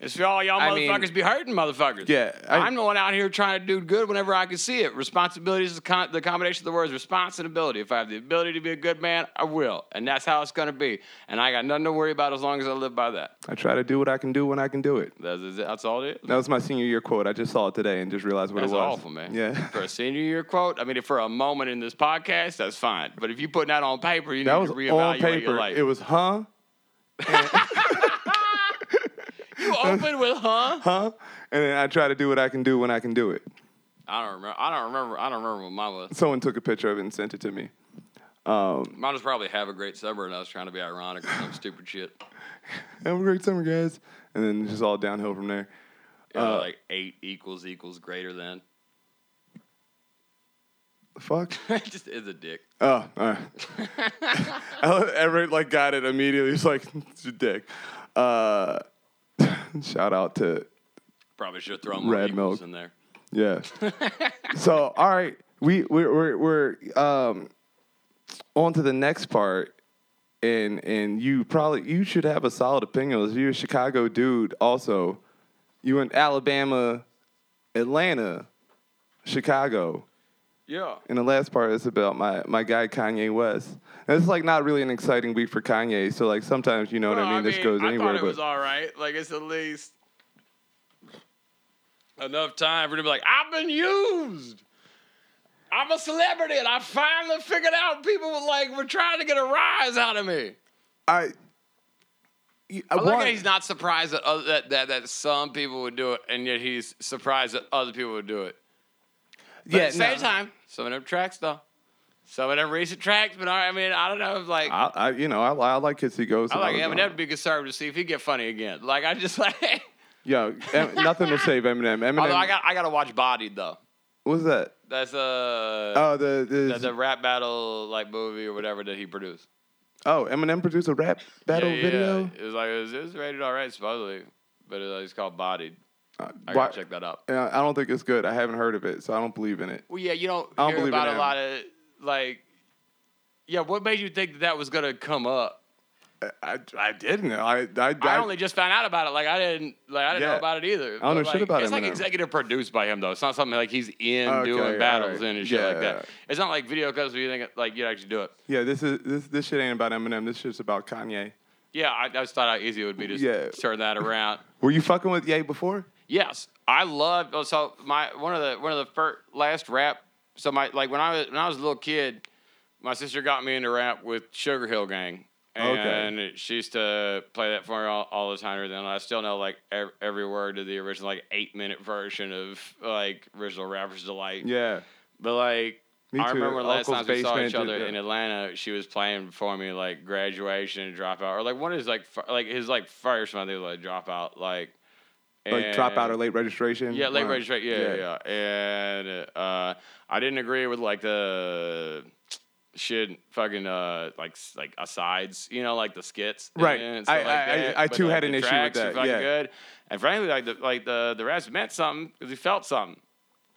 It's for all y'all I motherfuckers mean, be hurting motherfuckers. Yeah, I, I'm the one out here trying to do good whenever I can see it. Responsibility is the, con- the combination of the words response and ability. If I have the ability to be a good man, I will. And that's how it's going to be. And I got nothing to worry about as long as I live by that. I try to do what I can do when I can do it. That's, that's all it is? That was my senior year quote. I just saw it today and just realized what that's it was. That's awful, man. Yeah. For a senior year quote, I mean, if for a moment in this podcast, that's fine. But if you put that on paper, you that need to reevaluate paper. Your life. It was, huh? And- You open with huh? Huh? And then I try to do what I can do when I can do it. I don't remember. I don't remember. I don't remember what mine was. Someone took a picture of it and sent it to me. Um, mine was probably have a great summer, and I was trying to be ironic or some stupid shit. Have a great summer, guys. And then it's just all downhill from there. It was uh, like eight equals equals greater than. Fuck. Just is a dick. Oh, all right. Everett like got it immediately. He's like, it's a dick. Uh. Shout out to probably should throw more Red Milk in there. Yeah. So all right, we we're we're, we're um, on to the next part, and and you probably you should have a solid opinion. You're a Chicago dude, also. You in Alabama, Atlanta, Chicago. Yeah. And the last part is about my, my guy, Kanye West. And it's, like, not really an exciting week for Kanye, so, like, sometimes, you know well, what I mean, I mean, this goes I anywhere. I thought it but... was all right. Like, it's at least enough time for him to be like, I've been used. I'm a celebrity, and I finally figured out people, were like, were trying to get a rise out of me. I... I, I like how he's not surprised that, other, that, that, that some people would do it, and yet he's surprised that other people would do it. But yeah, at the same no. time, some of them tracks, though. Some of them recent tracks, but I mean, I don't know. Like, I, I you know, I, I like Kids See Ghosts. I like Eminem. That would be conservative to see if he get funny again. Like, I just like. Yo, em, nothing to save Eminem. Eminem. Although I got, I got to watch Bodied though. What's that? That's a. Uh, oh, the the, the the rap battle like movie or whatever that he produced. Oh, Eminem produced a rap battle yeah, yeah. video. It was like it was, it was rated all right supposedly, but it, it's called Bodied. I gotta Why, check that out. I don't think it's good. I haven't heard of it, so I don't believe in it. Well, yeah, you don't, I don't hear believe about in a lot of, like, yeah, what made you think that, that was going to come up? I, I didn't. I, I, I only I, just found out about it. Like, I didn't Like I didn't yeah. know about it either. I don't but, know like, shit about it. It's like executive produced by him, though. It's not something like he's in okay, doing battles right. in and shit yeah, like that. Right. It's not like video clips where you think, like, you actually do it. Yeah, this is this this shit ain't about Eminem. This shit's about Kanye. Yeah, I, I just thought how easy it would be to yeah. turn that around. Were you fucking with Ye before? Yes, I loved. So my one of the one of the first last rap. So my like when I was when I was a little kid, my sister got me into rap with Sugar Hill Gang, and okay. she used to play that for me all, all the time. And then I still know like every, every word of the original like eight minute version of like original Rapper's Delight. Yeah, but like. Me I too. remember last time we saw each other did, yeah. in Atlanta, she was playing for me like Graduation and Dropout, or like one of his like f- like his like first one they was like Dropout, like like and, Dropout or Late Registration. Yeah, Late wow. Registration. Yeah, yeah, yeah. And uh, I didn't agree with like the shit, fucking uh, like like asides, you know, like the skits. Right. And I, like that. I I, I too like, had an issue with that. Yeah. Good. And frankly, like the like the the raps meant something because he felt something.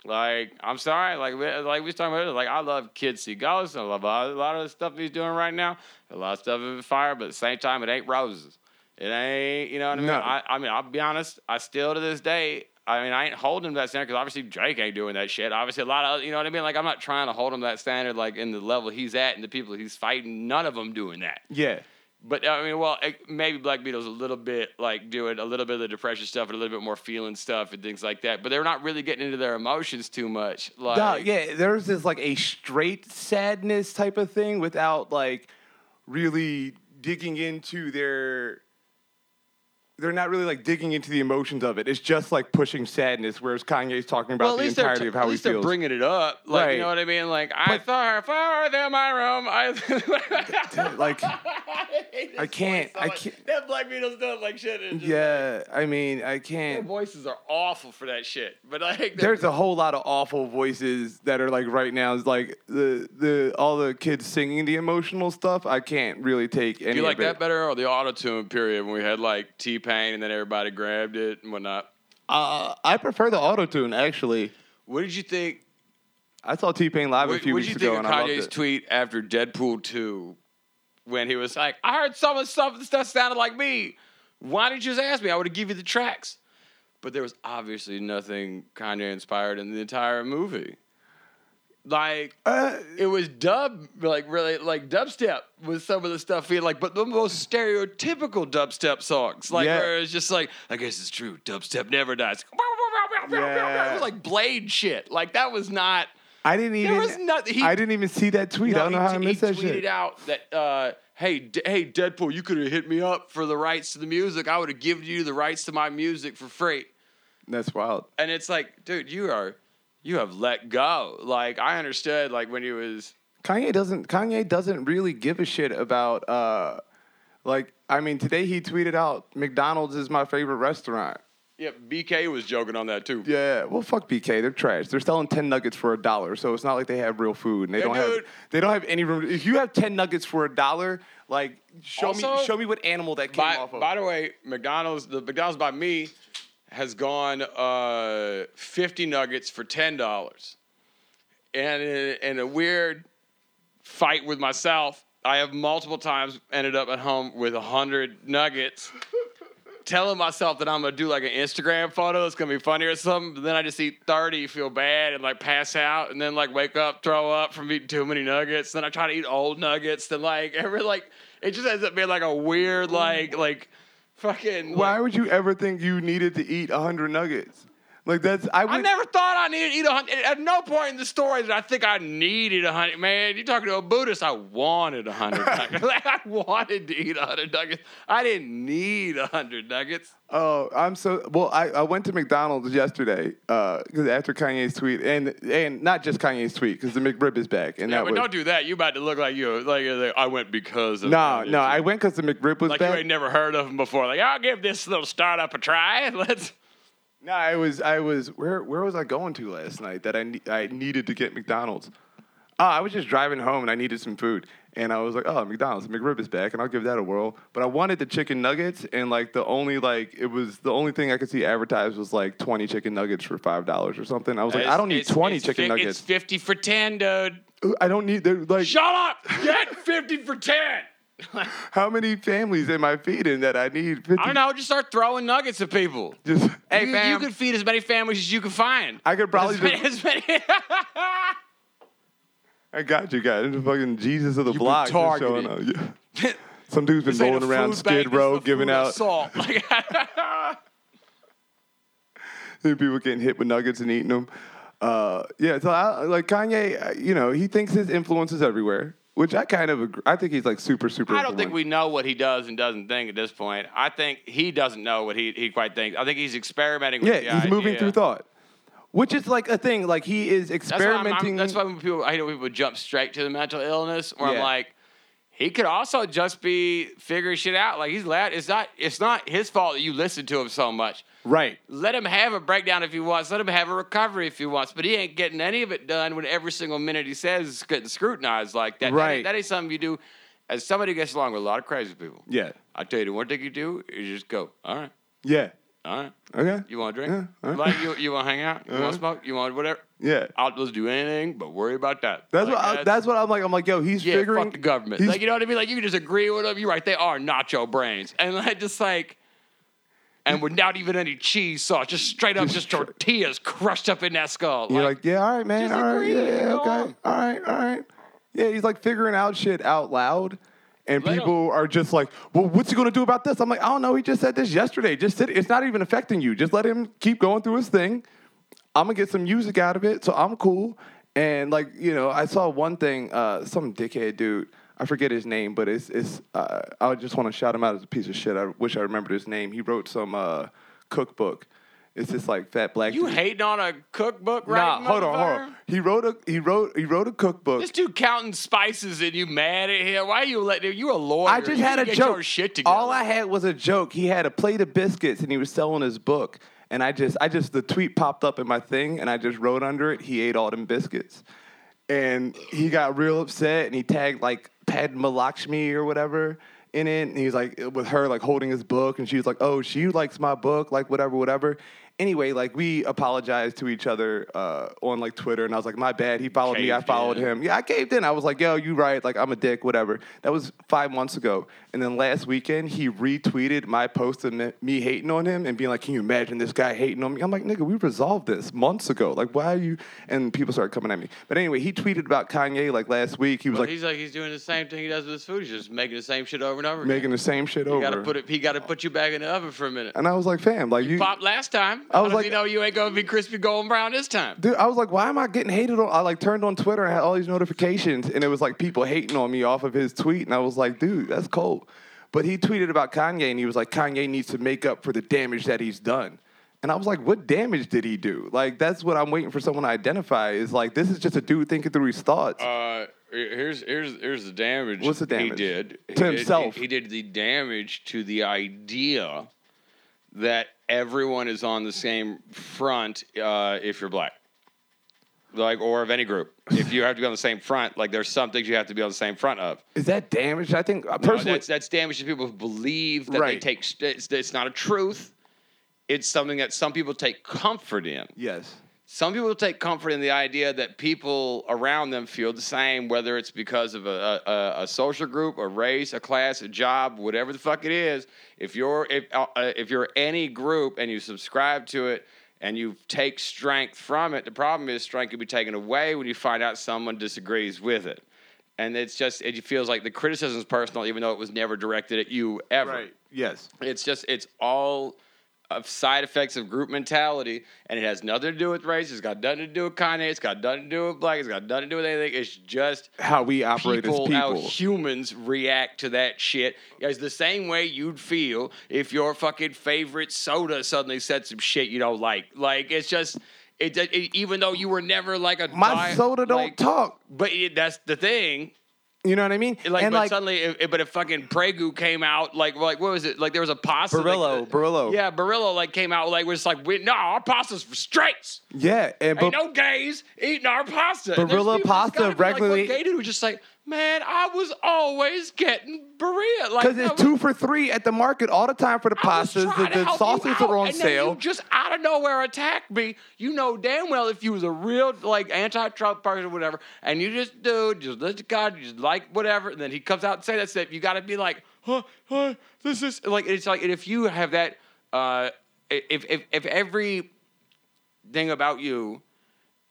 Like, I'm sorry, like, we, like we was talking about it. Like, I love Kids See Ghosts. I love a lot of the stuff he's doing right now. A lot of stuff is fire, but at the same time, it ain't roses. It ain't, you know what I mean? No. I, I mean, I'll be honest, I still to this day, I mean, I ain't holding him to that standard because obviously Drake ain't doing that shit. Obviously, a lot of, you know what I mean? Like, I'm not trying to hold him to that standard, like, in the level he's at and the people he's fighting. None of them doing that. Yeah. But, I mean, well, it, maybe Black Beatles a little bit, like, doing a little bit of the depression stuff and a little bit more feeling stuff and things like that. But they're not really getting into their emotions too much. Like, no, yeah, there's this, like, a straight sadness type of thing without, like, really digging into their... They're not really, like, digging into the emotions of it. It's just, like, pushing sadness, whereas Kanye's talking about well, the entirety t- of how he feels. At least they're bringing it up. Like, right. You know what I mean? Like, but, I thought, if I were in my room, I... Like... hate I can't. I can't. Like, that Black Beatles done like shit. Just yeah, like, I mean, I can't. Their voices are awful for that shit. But like, there's a whole lot of awful voices that are like right now. Is like the the all the kids singing the emotional stuff. I can't really take any. Do you like of that it. better or the auto-tune period when we had like T-Pain and then everybody grabbed it and whatnot? Uh, I prefer the auto-tune actually. What did you think? I saw T-Pain live what, a few weeks ago, and I loved it. What did you think of Kanye's tweet after Deadpool two, when he was like, I heard some of stuff that sounded like me. Why didn't you just ask me? I would have given you the tracks. But there was obviously nothing Kanye-inspired in the entire movie. Like, uh, it was dub, like, really, like, dubstep with some of the stuff he like, but the most stereotypical dubstep songs. Like, yeah. where it's just like, I guess it's true, dubstep never dies. Yeah. It was like Blade shit. Like, that was not... I didn't even. There was nothing, he, I didn't even see that tweet. No, I don't know he, how I missed that shit. He tweeted out that, uh, "Hey, D- hey, Deadpool, you could have hit me up for the rights to the music. I would have given you the rights to my music for free." That's wild. And it's like, dude, you are, you have let go. Like I understood, like when he was. Kanye doesn't. Kanye doesn't really give a shit about. Uh, like I mean, today he tweeted out, "McDonald's is my favorite restaurant." Yeah, B K was joking on that too. Yeah, well, fuck B K. They're trash. They're selling ten nuggets for a dollar, so it's not like they have real food. And they yeah, don't dude. have. They don't have any room. If you have ten nuggets for a dollar, like show also, me, show me what animal that came by, off of. By the way, McDonald's, the McDonald's by me, has gone uh, fifty nuggets for ten dollars, and in a weird fight with myself, I have multiple times ended up at home with a hundred nuggets. Telling myself that I'm gonna do like an Instagram photo, it's gonna be funny or something, but then I just eat thirty, feel bad, and like pass out, and then like wake up, throw up from eating too many nuggets. Then I try to eat old nuggets. Then like every like it just ends up being like a weird like like fucking. Why like, would you ever think you needed to eat a hundred nuggets? Like that's I. Would, I never thought I needed to eat a hundred. At no point in the story did I think I needed a hundred. Man, you're talking to a Buddhist. I wanted a hundred nuggets. Like, I wanted to eat a hundred nuggets. I didn't need a hundred nuggets. Oh, I'm so well. I, I went to McDonald's yesterday because uh, after Kanye's tweet, and and not just Kanye's tweet, because the McRib is back. And yeah, that but was, don't do that. You about to look like you like, like I went because of no, no. I went because the McRib was like back. Like you ain't never heard of him before. Like I'll give this little startup a try. Let's. No, I was, I was, where where was I going to last night that I ne- I needed to get McDonald's? Oh, I was just driving home and I needed some food. And I was like, oh, McDonald's, McRib is back, and I'll give that a whirl. But I wanted the chicken nuggets, and like the only, like, it was the only thing I could see advertised was like twenty chicken nuggets for five dollars or something. I was like, it's, I don't need twenty it's chicken fi- nuggets. It's fifty for ten, dude. I don't need, they're like. Shut up! Get fifty for ten! How many families am I feeding that I need? fifty I don't know. Just start throwing nuggets at people. Just hey, you, fam. You can feed as many families as you can find. I could probably as many. As many I got you guys. The fucking Jesus of the block is showing up. Yeah. Some dude's been rolling around Skid bank, Row giving out salt. Like, people getting hit with nuggets and eating them. Uh, yeah. So I, like Kanye, you know, he thinks his influence is everywhere. Which I kind of agree. I think he's like super, super. I don't think we know what he does and doesn't think at this point. I think he doesn't know what he, he quite thinks. I think he's experimenting with the idea. Yeah, he's moving through thought. Which is like a thing. Like he is experimenting. That's why, I'm, I'm, that's why when people, I know people jump straight to the mental illness where yeah. I'm like, he could also just be figuring shit out. Like he's loud. It's not, it's not his fault that you listen to him so much. Right. Let him have a breakdown if he wants. Let him have a recovery if he wants. But he ain't getting any of it done when every single minute he says is getting scrutinized like that. Right. That ain't, that ain't something you do. As somebody who gets along with a lot of crazy people. Yeah. I tell you, the one thing you do is you just go, all right. Yeah. All right. Okay. You want to drink? Yeah. Right. Like you, you want to hang out? You uh-huh. want to smoke? You want whatever? Yeah. I'll just do anything, but worry about that. That's like, what. I, that's, that's what I'm like. I'm like, yo, he's yeah, figuring. Fuck the government. Like you know what I mean? Like you can just agree with them. You're right. They are nacho brains, and I just like. And without even any cheese sauce, just straight up, just tortillas crushed up in that skull. You're like, like yeah, all right, man, all right, yeah, yeah okay, on. all right, all right. Yeah, he's like figuring out shit out loud, and Let people him. are just like, well, what's he gonna do about this? I'm like, I don't know. He just said this yesterday. Just sit. It's not even affecting you. Just let him keep going through his thing. I'm gonna get some music out of it, so I'm cool. And like, you know, I saw one thing. Uh, some dickhead dude. I forget his name, but it's it's. Uh, I just want to shout him out as a piece of shit. I wish I remembered his name. He wrote some uh, cookbook, It's just like fat black. You dude. hating on a cookbook, right? Nah, hold on, hold on. He wrote a he wrote he wrote a cookbook. This dude counting spices and you mad at him? Why are you letting him? You a lawyer? I just you had a get joke. Your shit together. All I had was a joke. He had a plate of biscuits and he was selling his book. And I just I just the tweet popped up in my thing and I just wrote under it. He ate all them biscuits, and he got real upset and he tagged like Padma Lakshmi or whatever in it, and he's like with her like holding his book, and she was like, oh, she likes my book, like whatever, whatever. Anyway, like we apologized to each other uh, on like Twitter, and I was like, my bad. He followed caved me. I followed in. him. Yeah, I caved in. I was like, yo, you right. Like I'm a dick, whatever. That was five months ago. And then last weekend, he retweeted my post of me hating on him and being like, can you imagine this guy hating on me? I'm like, nigga, we resolved this months ago. Like, why are you? And people started coming at me. But anyway, he tweeted about Kanye like last week. He was well, like, he's like, he's doing the same thing he does with his food. He's just making the same shit over and over. Making again. the same shit he over. Gotta put it, he got to put you back in the oven for a minute. And I was like, fam, like you, you popped last time. I was like, you know, you ain't gonna be crispy golden brown this time, dude. I was like, why am I getting hated on? I like turned on Twitter and had all these notifications, and it was like people hating on me off of his tweet, and I was like, dude, that's cold. But he tweeted about Kanye, and he was like, Kanye needs to make up for the damage that he's done. And I was like, what damage did he do? Like, that's what I'm waiting for someone to identify. Is like, this is just a dude thinking through his thoughts. Uh, here's here's here's the damage. What's the damage he did to he himself? Did, he, he did the damage to the idea that everyone is on the same front uh, if you're black, like, or of any group. If you have to be on the same front, like, there's some things you have to be on the same front of. Is that damaged? I think personally, no, that's, that's damaged to people who believe that right. they take. It's, it's not a truth. It's something that some people take comfort in. Yes. Some people take comfort in the idea that people around them feel the same, whether it's because of a, a, a social group, a race, a class, a job, whatever the fuck it is. If you're if uh, if you're any group and you subscribe to it and you take strength from it, the problem is strength can be taken away when you find out someone disagrees with it, and it's just it feels like the criticism is personal, even though it was never directed at you ever. Right. Yes. It's just it's all of side effects of group mentality, and it has nothing to do with race. It's got nothing to do with Kanye. It's got nothing to do with black. It's got nothing to do with anything. It's just how we operate people, as people. How humans react to that shit. It's the same way you'd feel if your fucking favorite soda suddenly said some shit you don't like. Like, it's just... It, it even though you were never like a... My diet, soda don't like, talk. But it, that's the thing. You know what I mean? Like, and but like, suddenly, it, it, but if fucking Prego came out, like, like what was it? Like, there was a pasta. Barilla, like, Barilla. Yeah, Barilla, like, came out, like, was like, we, no, our pasta's for straights. Yeah. And ain't no gays eating our pasta. Barilla pasta regularly. Like, gay dude was just like, man, I was always getting Barilla. Because like, it's two for three at the market all the time for the pastas. The, the sauces are on and sale. Then you just out of nowhere attacked me. You know damn well if you was a real, like, anti-Trump person or whatever, and you just, dude, just listen to God, you just like whatever, and then he comes out and say that stuff, you got to be like, huh, huh, this is, like, it's like, and if you have that, uh, if, if, if every thing about you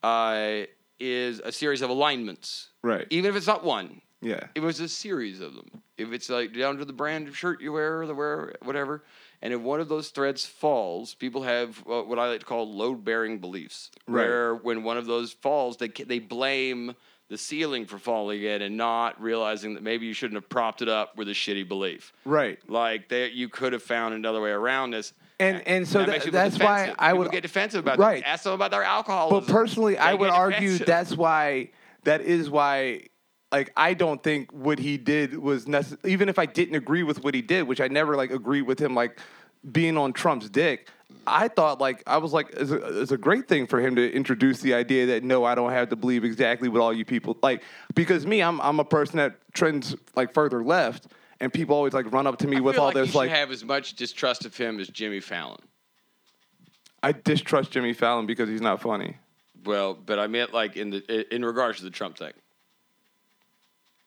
uh, is a series of alignments, right. Even if it's not one. Yeah. It was a series of them. If it's like down to the brand of shirt you wear or the wear, whatever, and if one of those threads falls, people have uh, what I like to call load-bearing beliefs, right. Where when one of those falls, they they blame the ceiling for falling in and not realizing that maybe you shouldn't have propped it up with a shitty belief. Right. Like they, you could have found another way around this. And and so that that, that's defensive. Why I people would get defensive about right. That. Ask them about their alcoholism. But personally, they I would argue that's why... That is why, like, I don't think what he did was necessary. Even if I didn't agree with what he did, which I never, like, agreed with him, like, being on Trump's dick, I thought, like, I was like, it's a, it's a great thing for him to introduce the idea that, no, I don't have to believe exactly what all you people, like, because me, I'm I'm a person that trends, like, further left, and people always, like, run up to me I with all like this, like. I have as much distrust of him as Jimmy Fallon. I distrust Jimmy Fallon because he's not funny. Well, but I meant like in the in regards to the Trump thing.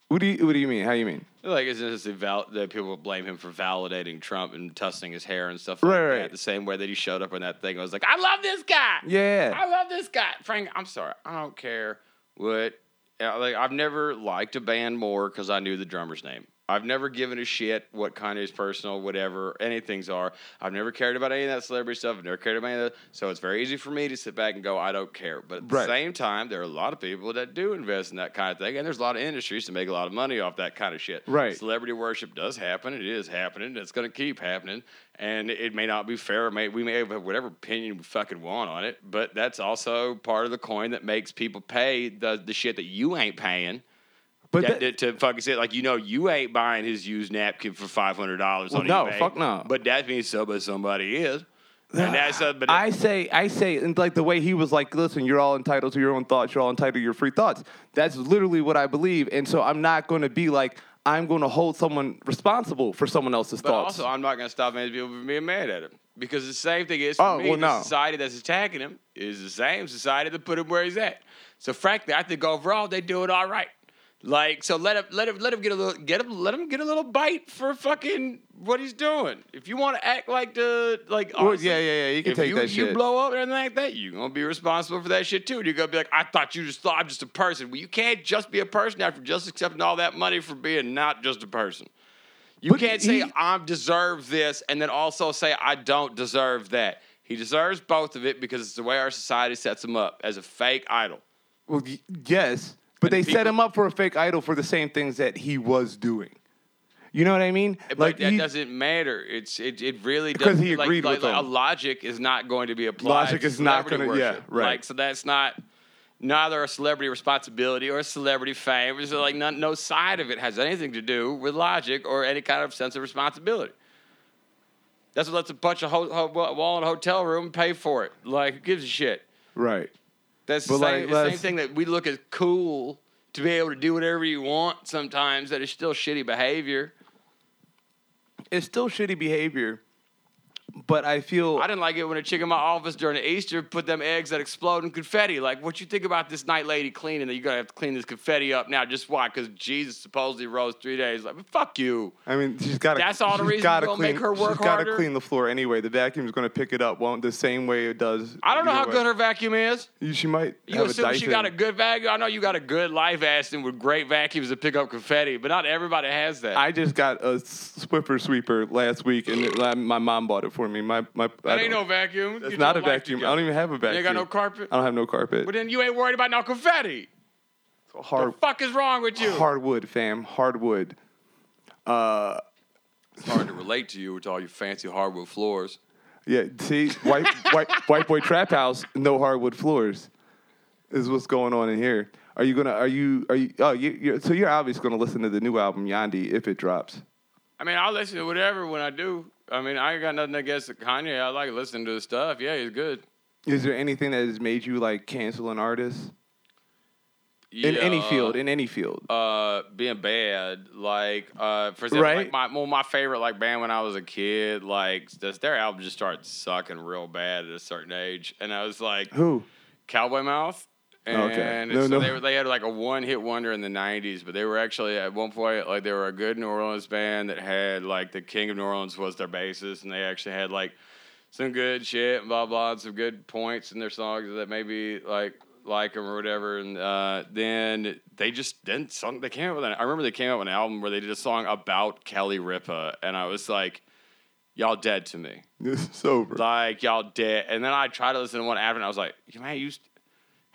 What do you What do you mean? How do you mean? Like, isn't this val- that people blame him for validating Trump and tussling his hair and stuff like right, that? Right. The same way that he showed up on that thing, I was like, I love this guy. Yeah, I love this guy, Frank. I'm sorry, I don't care what. Like, I've never liked a band more because I knew the drummer's name. I've never given a shit what Kanye's personal, whatever, anything's are. I've never cared about any of that celebrity stuff. I've never cared about any of that. So it's very easy for me to sit back and go, I don't care. But at the right. same time, there are a lot of people that do invest in that kind of thing, and there's a lot of industries that make a lot of money off that kind of shit. Right. Celebrity worship does happen. It is happening. And it's going to keep happening. And it may not be fair. May, we may have whatever opinion we fucking want on it, but that's also part of the coin that makes people pay the, the shit that you ain't paying. But that, that, to fucking say, like, you know, you ain't buying his used napkin for five hundred dollars well, on no, eBay. No, fuck no. But that means so, but somebody is. And that's a, but I say, I say, and like the way he was like, listen, you're all entitled to your own thoughts. You're all entitled to your free thoughts. That's literally what I believe, and so I'm not going to be like, I'm going to hold someone responsible for someone else's but thoughts. But also, I'm not going to stop many people from being mad at him. Because the same thing is for oh, me, well, no. the society that's attacking him is the same society that put him where he's at. So frankly, I think overall, they do it all right. Like, so let him let him let him get a little get him let him get a little bite for fucking what he's doing. If you want to act like the like honestly, yeah yeah yeah, you can take you, that shit. If you blow up and everything like that, you're gonna be responsible for that shit too. And you're gonna be like, I thought you just thought I'm just a person. Well, you can't just be a person after just accepting all that money for being not just a person. You but can't he, say I deserve this and then also say I don't deserve that. He deserves both of it because it's the way our society sets him up as a fake idol. Well, yes. But they people, set him up for a fake idol for the same things that he was doing. You know what I mean? But like that he, doesn't matter. It's it it really doesn't. Because he agreed like, with like, them. Like a logic is not going to be applied. Logic is not going to. Yeah, right. Like so that's not neither a celebrity responsibility or a celebrity fame. It's like none, no side of it has anything to do with logic or any kind of sense of responsibility. That's what lets a bunch of ho- ho- wall in a hotel room pay for it. Like who gives a shit? Right. That's the same, like, the same thing that we look as cool to be able to do whatever you want sometimes. That is still shitty behavior. It's still shitty behavior, but I feel... I didn't like it when a chick in my office during Easter put them eggs that explode in confetti. Like, what you think about this night lady cleaning that you're going to have to clean this confetti up now? Just why? Because Jesus supposedly rose three days. Like, fuck you. I mean, she's got to... That's all the reason you're going to make her work harder? She's got to clean the floor anyway. The vacuum's going to pick it up won't the same way it does. I don't know how good her vacuum is. She might You assume she got a good vacuum? I know you got a good life Aston with great vacuums to pick up confetti, but not everybody has that. I just got a Swiffer sweeper last week, and it, my mom bought it for me. My my. That ain't no vacuum. It's not a vacuum. I don't even have a vacuum. You ain't got no carpet? I don't have no carpet. But then you ain't worried about no confetti. Hard, what the fuck is wrong with you? Hardwood, fam. Hardwood. Uh, it's hard to relate to you with all your fancy hardwood floors. Yeah, see? White, white, white boy trap house, no hardwood floors is what's going on in here. Are you going to, are you, are you, oh, you, you're, so you're obviously going to listen to the new album, Yandi, if it drops. I mean, I'll listen to whatever when I do. I mean, I ain't got nothing against Kanye. I like listening to his stuff. Yeah, he's good. Is there anything that has made you, like, cancel an artist? Yeah, in any field, in any field. Uh, being bad. Like, uh, for example, right? like my, well, my favorite, like, band when I was a kid, like, their album just started sucking real bad at a certain age. And I was like... Who? Cowboy Mouth. And okay. no, so no. They, were, they had like a one-hit wonder in the nineties, but they were actually at one point like they were a good New Orleans band that had like the King of New Orleans was their bassist, and they actually had like some good shit and blah blah, and some good points in their songs that maybe like like them or whatever. And uh, then they just then some they came up with an, I remember they came up with an album where they did a song about Kelly Ripa, and I was like, y'all dead to me. This is over. Like y'all dead. And then I tried to listen to one after, and I was like, man, you.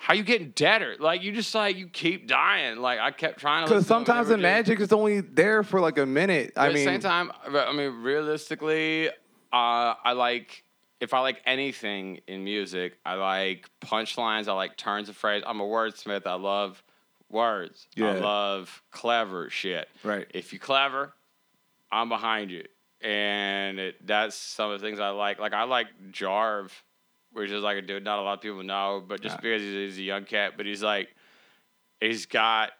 How you getting deader? Like, you just, like, you keep dying. Like, I kept trying to... Because sometimes the magic is only there for, like, a minute. I mean... At the same time, I mean, realistically, uh, I like... If I like anything in music, I like punchlines. I like turns of phrase. I'm a wordsmith. I love words. Yeah. I love clever shit. Right. If you're clever, I'm behind you. And it, that's some of the things I like. Like, I like Jarve... Which is like a dude, not a lot of people know, but just nah. because he's, he's a young cat, but he's like, he's got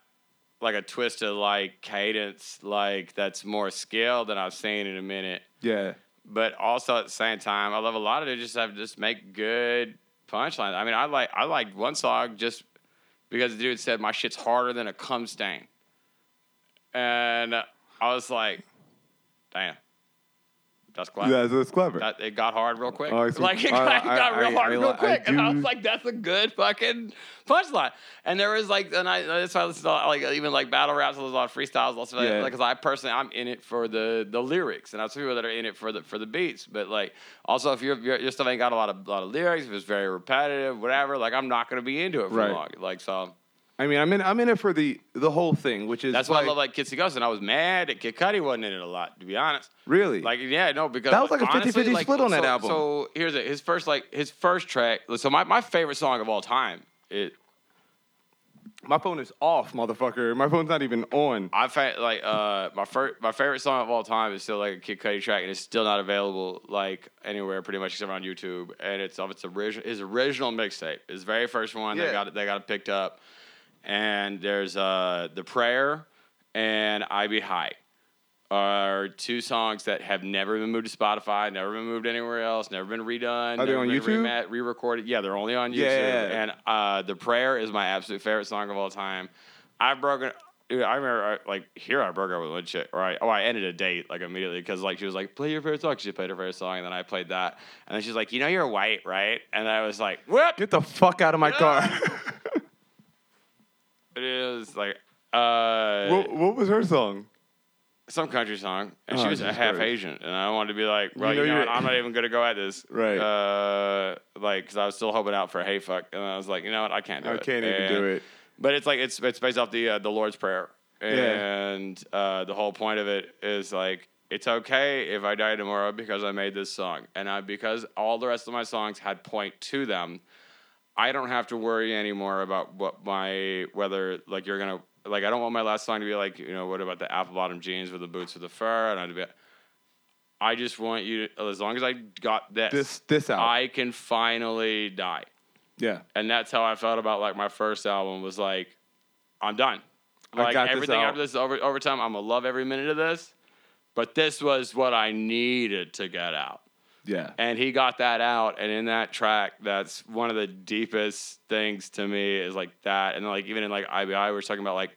like a twist of like cadence, like that's more skill than I've seen in a minute. Yeah. But also at the same time, I love a lot of it. Just have just make good punchlines. I mean, I like I like one song just because the dude said my shit's harder than a cum stain, and I was like, damn. That's clever. Yeah, that's clever. That, it got hard real quick. Uh, so, like, it got, uh, I, got real I, hard I, real I, quick. I and I was like, that's a good fucking punchline. And there was, like, and I, that's why I listened to, like, even, like, battle raps, there's a lot of freestyles. Also, yeah. Like, because I personally, I'm in it for the, the lyrics. And I have people that are in it for the for the beats. But, like, also, if you're, you're, your stuff ain't got a lot of lot of lyrics, if it's very repetitive, whatever, like, I'm not going to be into it for right. long. Like, so... I mean, I'm in, I'm in it for the, the whole thing, which is... That's why like, I love, like, Kid See Ghosts, and I was mad that Kid Cudi wasn't in it a lot, to be honest. Really? Like, yeah, no, because... That was like, like a fifty-fifty like, split on so, that album. So, here's it. His first, like, his first track... So, my, my favorite song of all time is... My phone is off, motherfucker. My phone's not even on. I find, like, uh, my fir- my favorite song of all time is still, like, a Kid Cudi track, and it's still not available, like, anywhere pretty much except on YouTube, and it's of its original... His original mixtape. His very first one. Yeah. They got it, they got it picked up. And there's uh, The Prayer and I Be High are two songs that have never been moved to Spotify, never been moved anywhere else, never been redone. Are they on YouTube? Re-recorded. Yeah, they're only on YouTube. Yeah. And uh, The Prayer is my absolute favorite song of all time. I've broken... Dude, I remember, I, like, here I broke up with one chick, right? Oh, I ended a date, like, immediately, because, like, she was like, play your favorite song. She played her favorite song, and then I played that. And then she's like, you know you're white, right? And I was like, whoop! Get the fuck out of my car. It is like uh what, what was her song? Some country song. And oh, she was half crazy. Asian. And I wanted to be like, well, you know, you know what? I'm not even gonna go at this. Right. Uh like because I was still hoping out for Hey Fuck. And I was like, you know what, I can't do I it. I can't even and, do it. But it's like it's it's based off the uh, the Lord's Prayer. And yeah. uh the whole point of it is like it's okay if I die tomorrow because I made this song. And I because all the rest of my songs had point to them. I don't have to worry anymore about what my, whether, like, you're going to, like, I don't want my last song to be like, you know, what about the apple-bottom jeans with the boots with the fur? And I'd be, I just want you to, as long as I got this, this, this out. I can finally die. Yeah. And that's how I felt about, like, my first album was like, I'm done. Like, I got everything this out. After this over, over time, I'm going to love every minute of this. But this was what I needed to get out. Yeah. And he got that out, and in that track, that's one of the deepest things to me is like that. And like even in like I B I, we were talking about like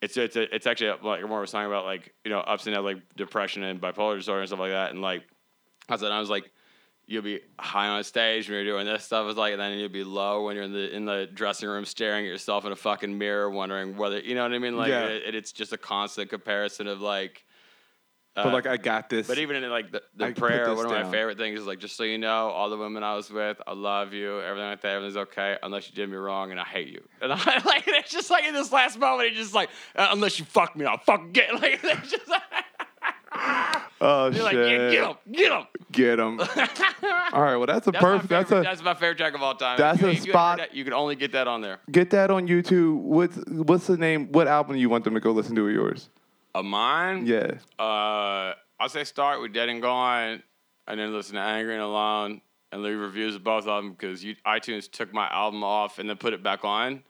it's it's a, it's actually like more was talking about like, you know, ups and downs like depression and bipolar disorder and stuff like that. And like I said, I was like, you'll be high on stage when you're doing this stuff, is like, and then you'll be low when you're in the in the dressing room staring at yourself in a fucking mirror, wondering whether, you know what I mean? Like yeah. it, it's just a constant comparison of like. Uh, but like I got this. But even in like the, the prayer, one of down. my favorite things is like, just so you know, all the women I was with, I love you, everything like that, everything's okay, unless you did me wrong, and I hate you. And I like it's just like in this last moment, it's just like uh, unless you fuck me, I'll fucking get like it's just. Like, oh shit! Like, yeah, get him, get him, get him. All right, well that's a perfect. That's, that's a that's my favorite track of all time. That's you, a you, spot. You, you can only get that on there. Get that on YouTube. What's what's the name? What album do you want them to go listen to of yours? Of mine? Yeah. Uh, I'll say start with Dead and Gone, and then listen to Angry and Alone, and leave reviews of both of them, because iTunes took my album off and then put it back on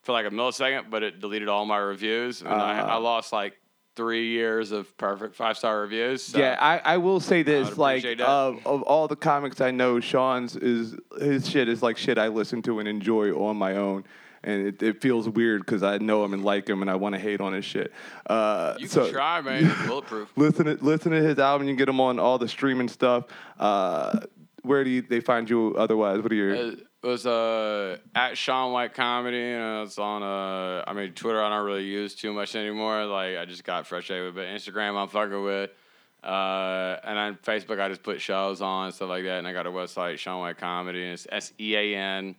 for like a millisecond, but it deleted all my reviews, and uh, I, I lost like three years of perfect five-star reviews. So yeah, I, I will say this, like, uh, of all the comics I know, Sean's is, his shit is like shit I listen to and enjoy on my own. And it, it feels weird because I know him and like him, and I want to hate on his shit. Uh, you can so, try, man. Bulletproof. listen, to, listen to his album. You can get him on all the streaming stuff. Uh, where do you, they find you otherwise? What are your? It was uh, at Sean White Comedy. You know, it's on. Uh, I mean, Twitter. I don't really use too much anymore. Like I just got frustrated with, but Instagram I'm fucking with. Uh, and on Facebook, I just put shows on and stuff like that. And I got a website, Sean White Comedy, and it's S E A N.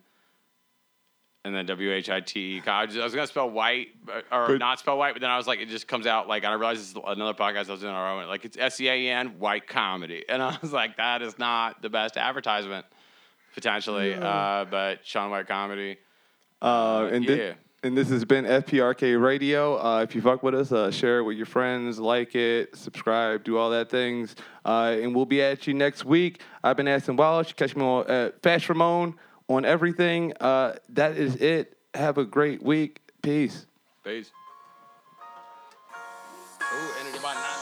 And then W H I T E. I was going to spell white, or but, not spell white, but then I was like, it just comes out like, and I realized this is another podcast I was doing on our own, like it's S E A N, White Comedy. And I was like, that is not the best advertisement, potentially, yeah. uh, but Sean White Comedy. Uh, and, yeah. this, and this has been F P R K Radio. Uh, if you fuck with us, uh, share it with your friends, like it, subscribe, do all that things. Uh, and we'll be at you next week. I've been Aston Wallace. Catch me on uh, Fast Ramon. On everything, uh, that is it. Have a great week. Peace. Peace. Ooh, ended about nine.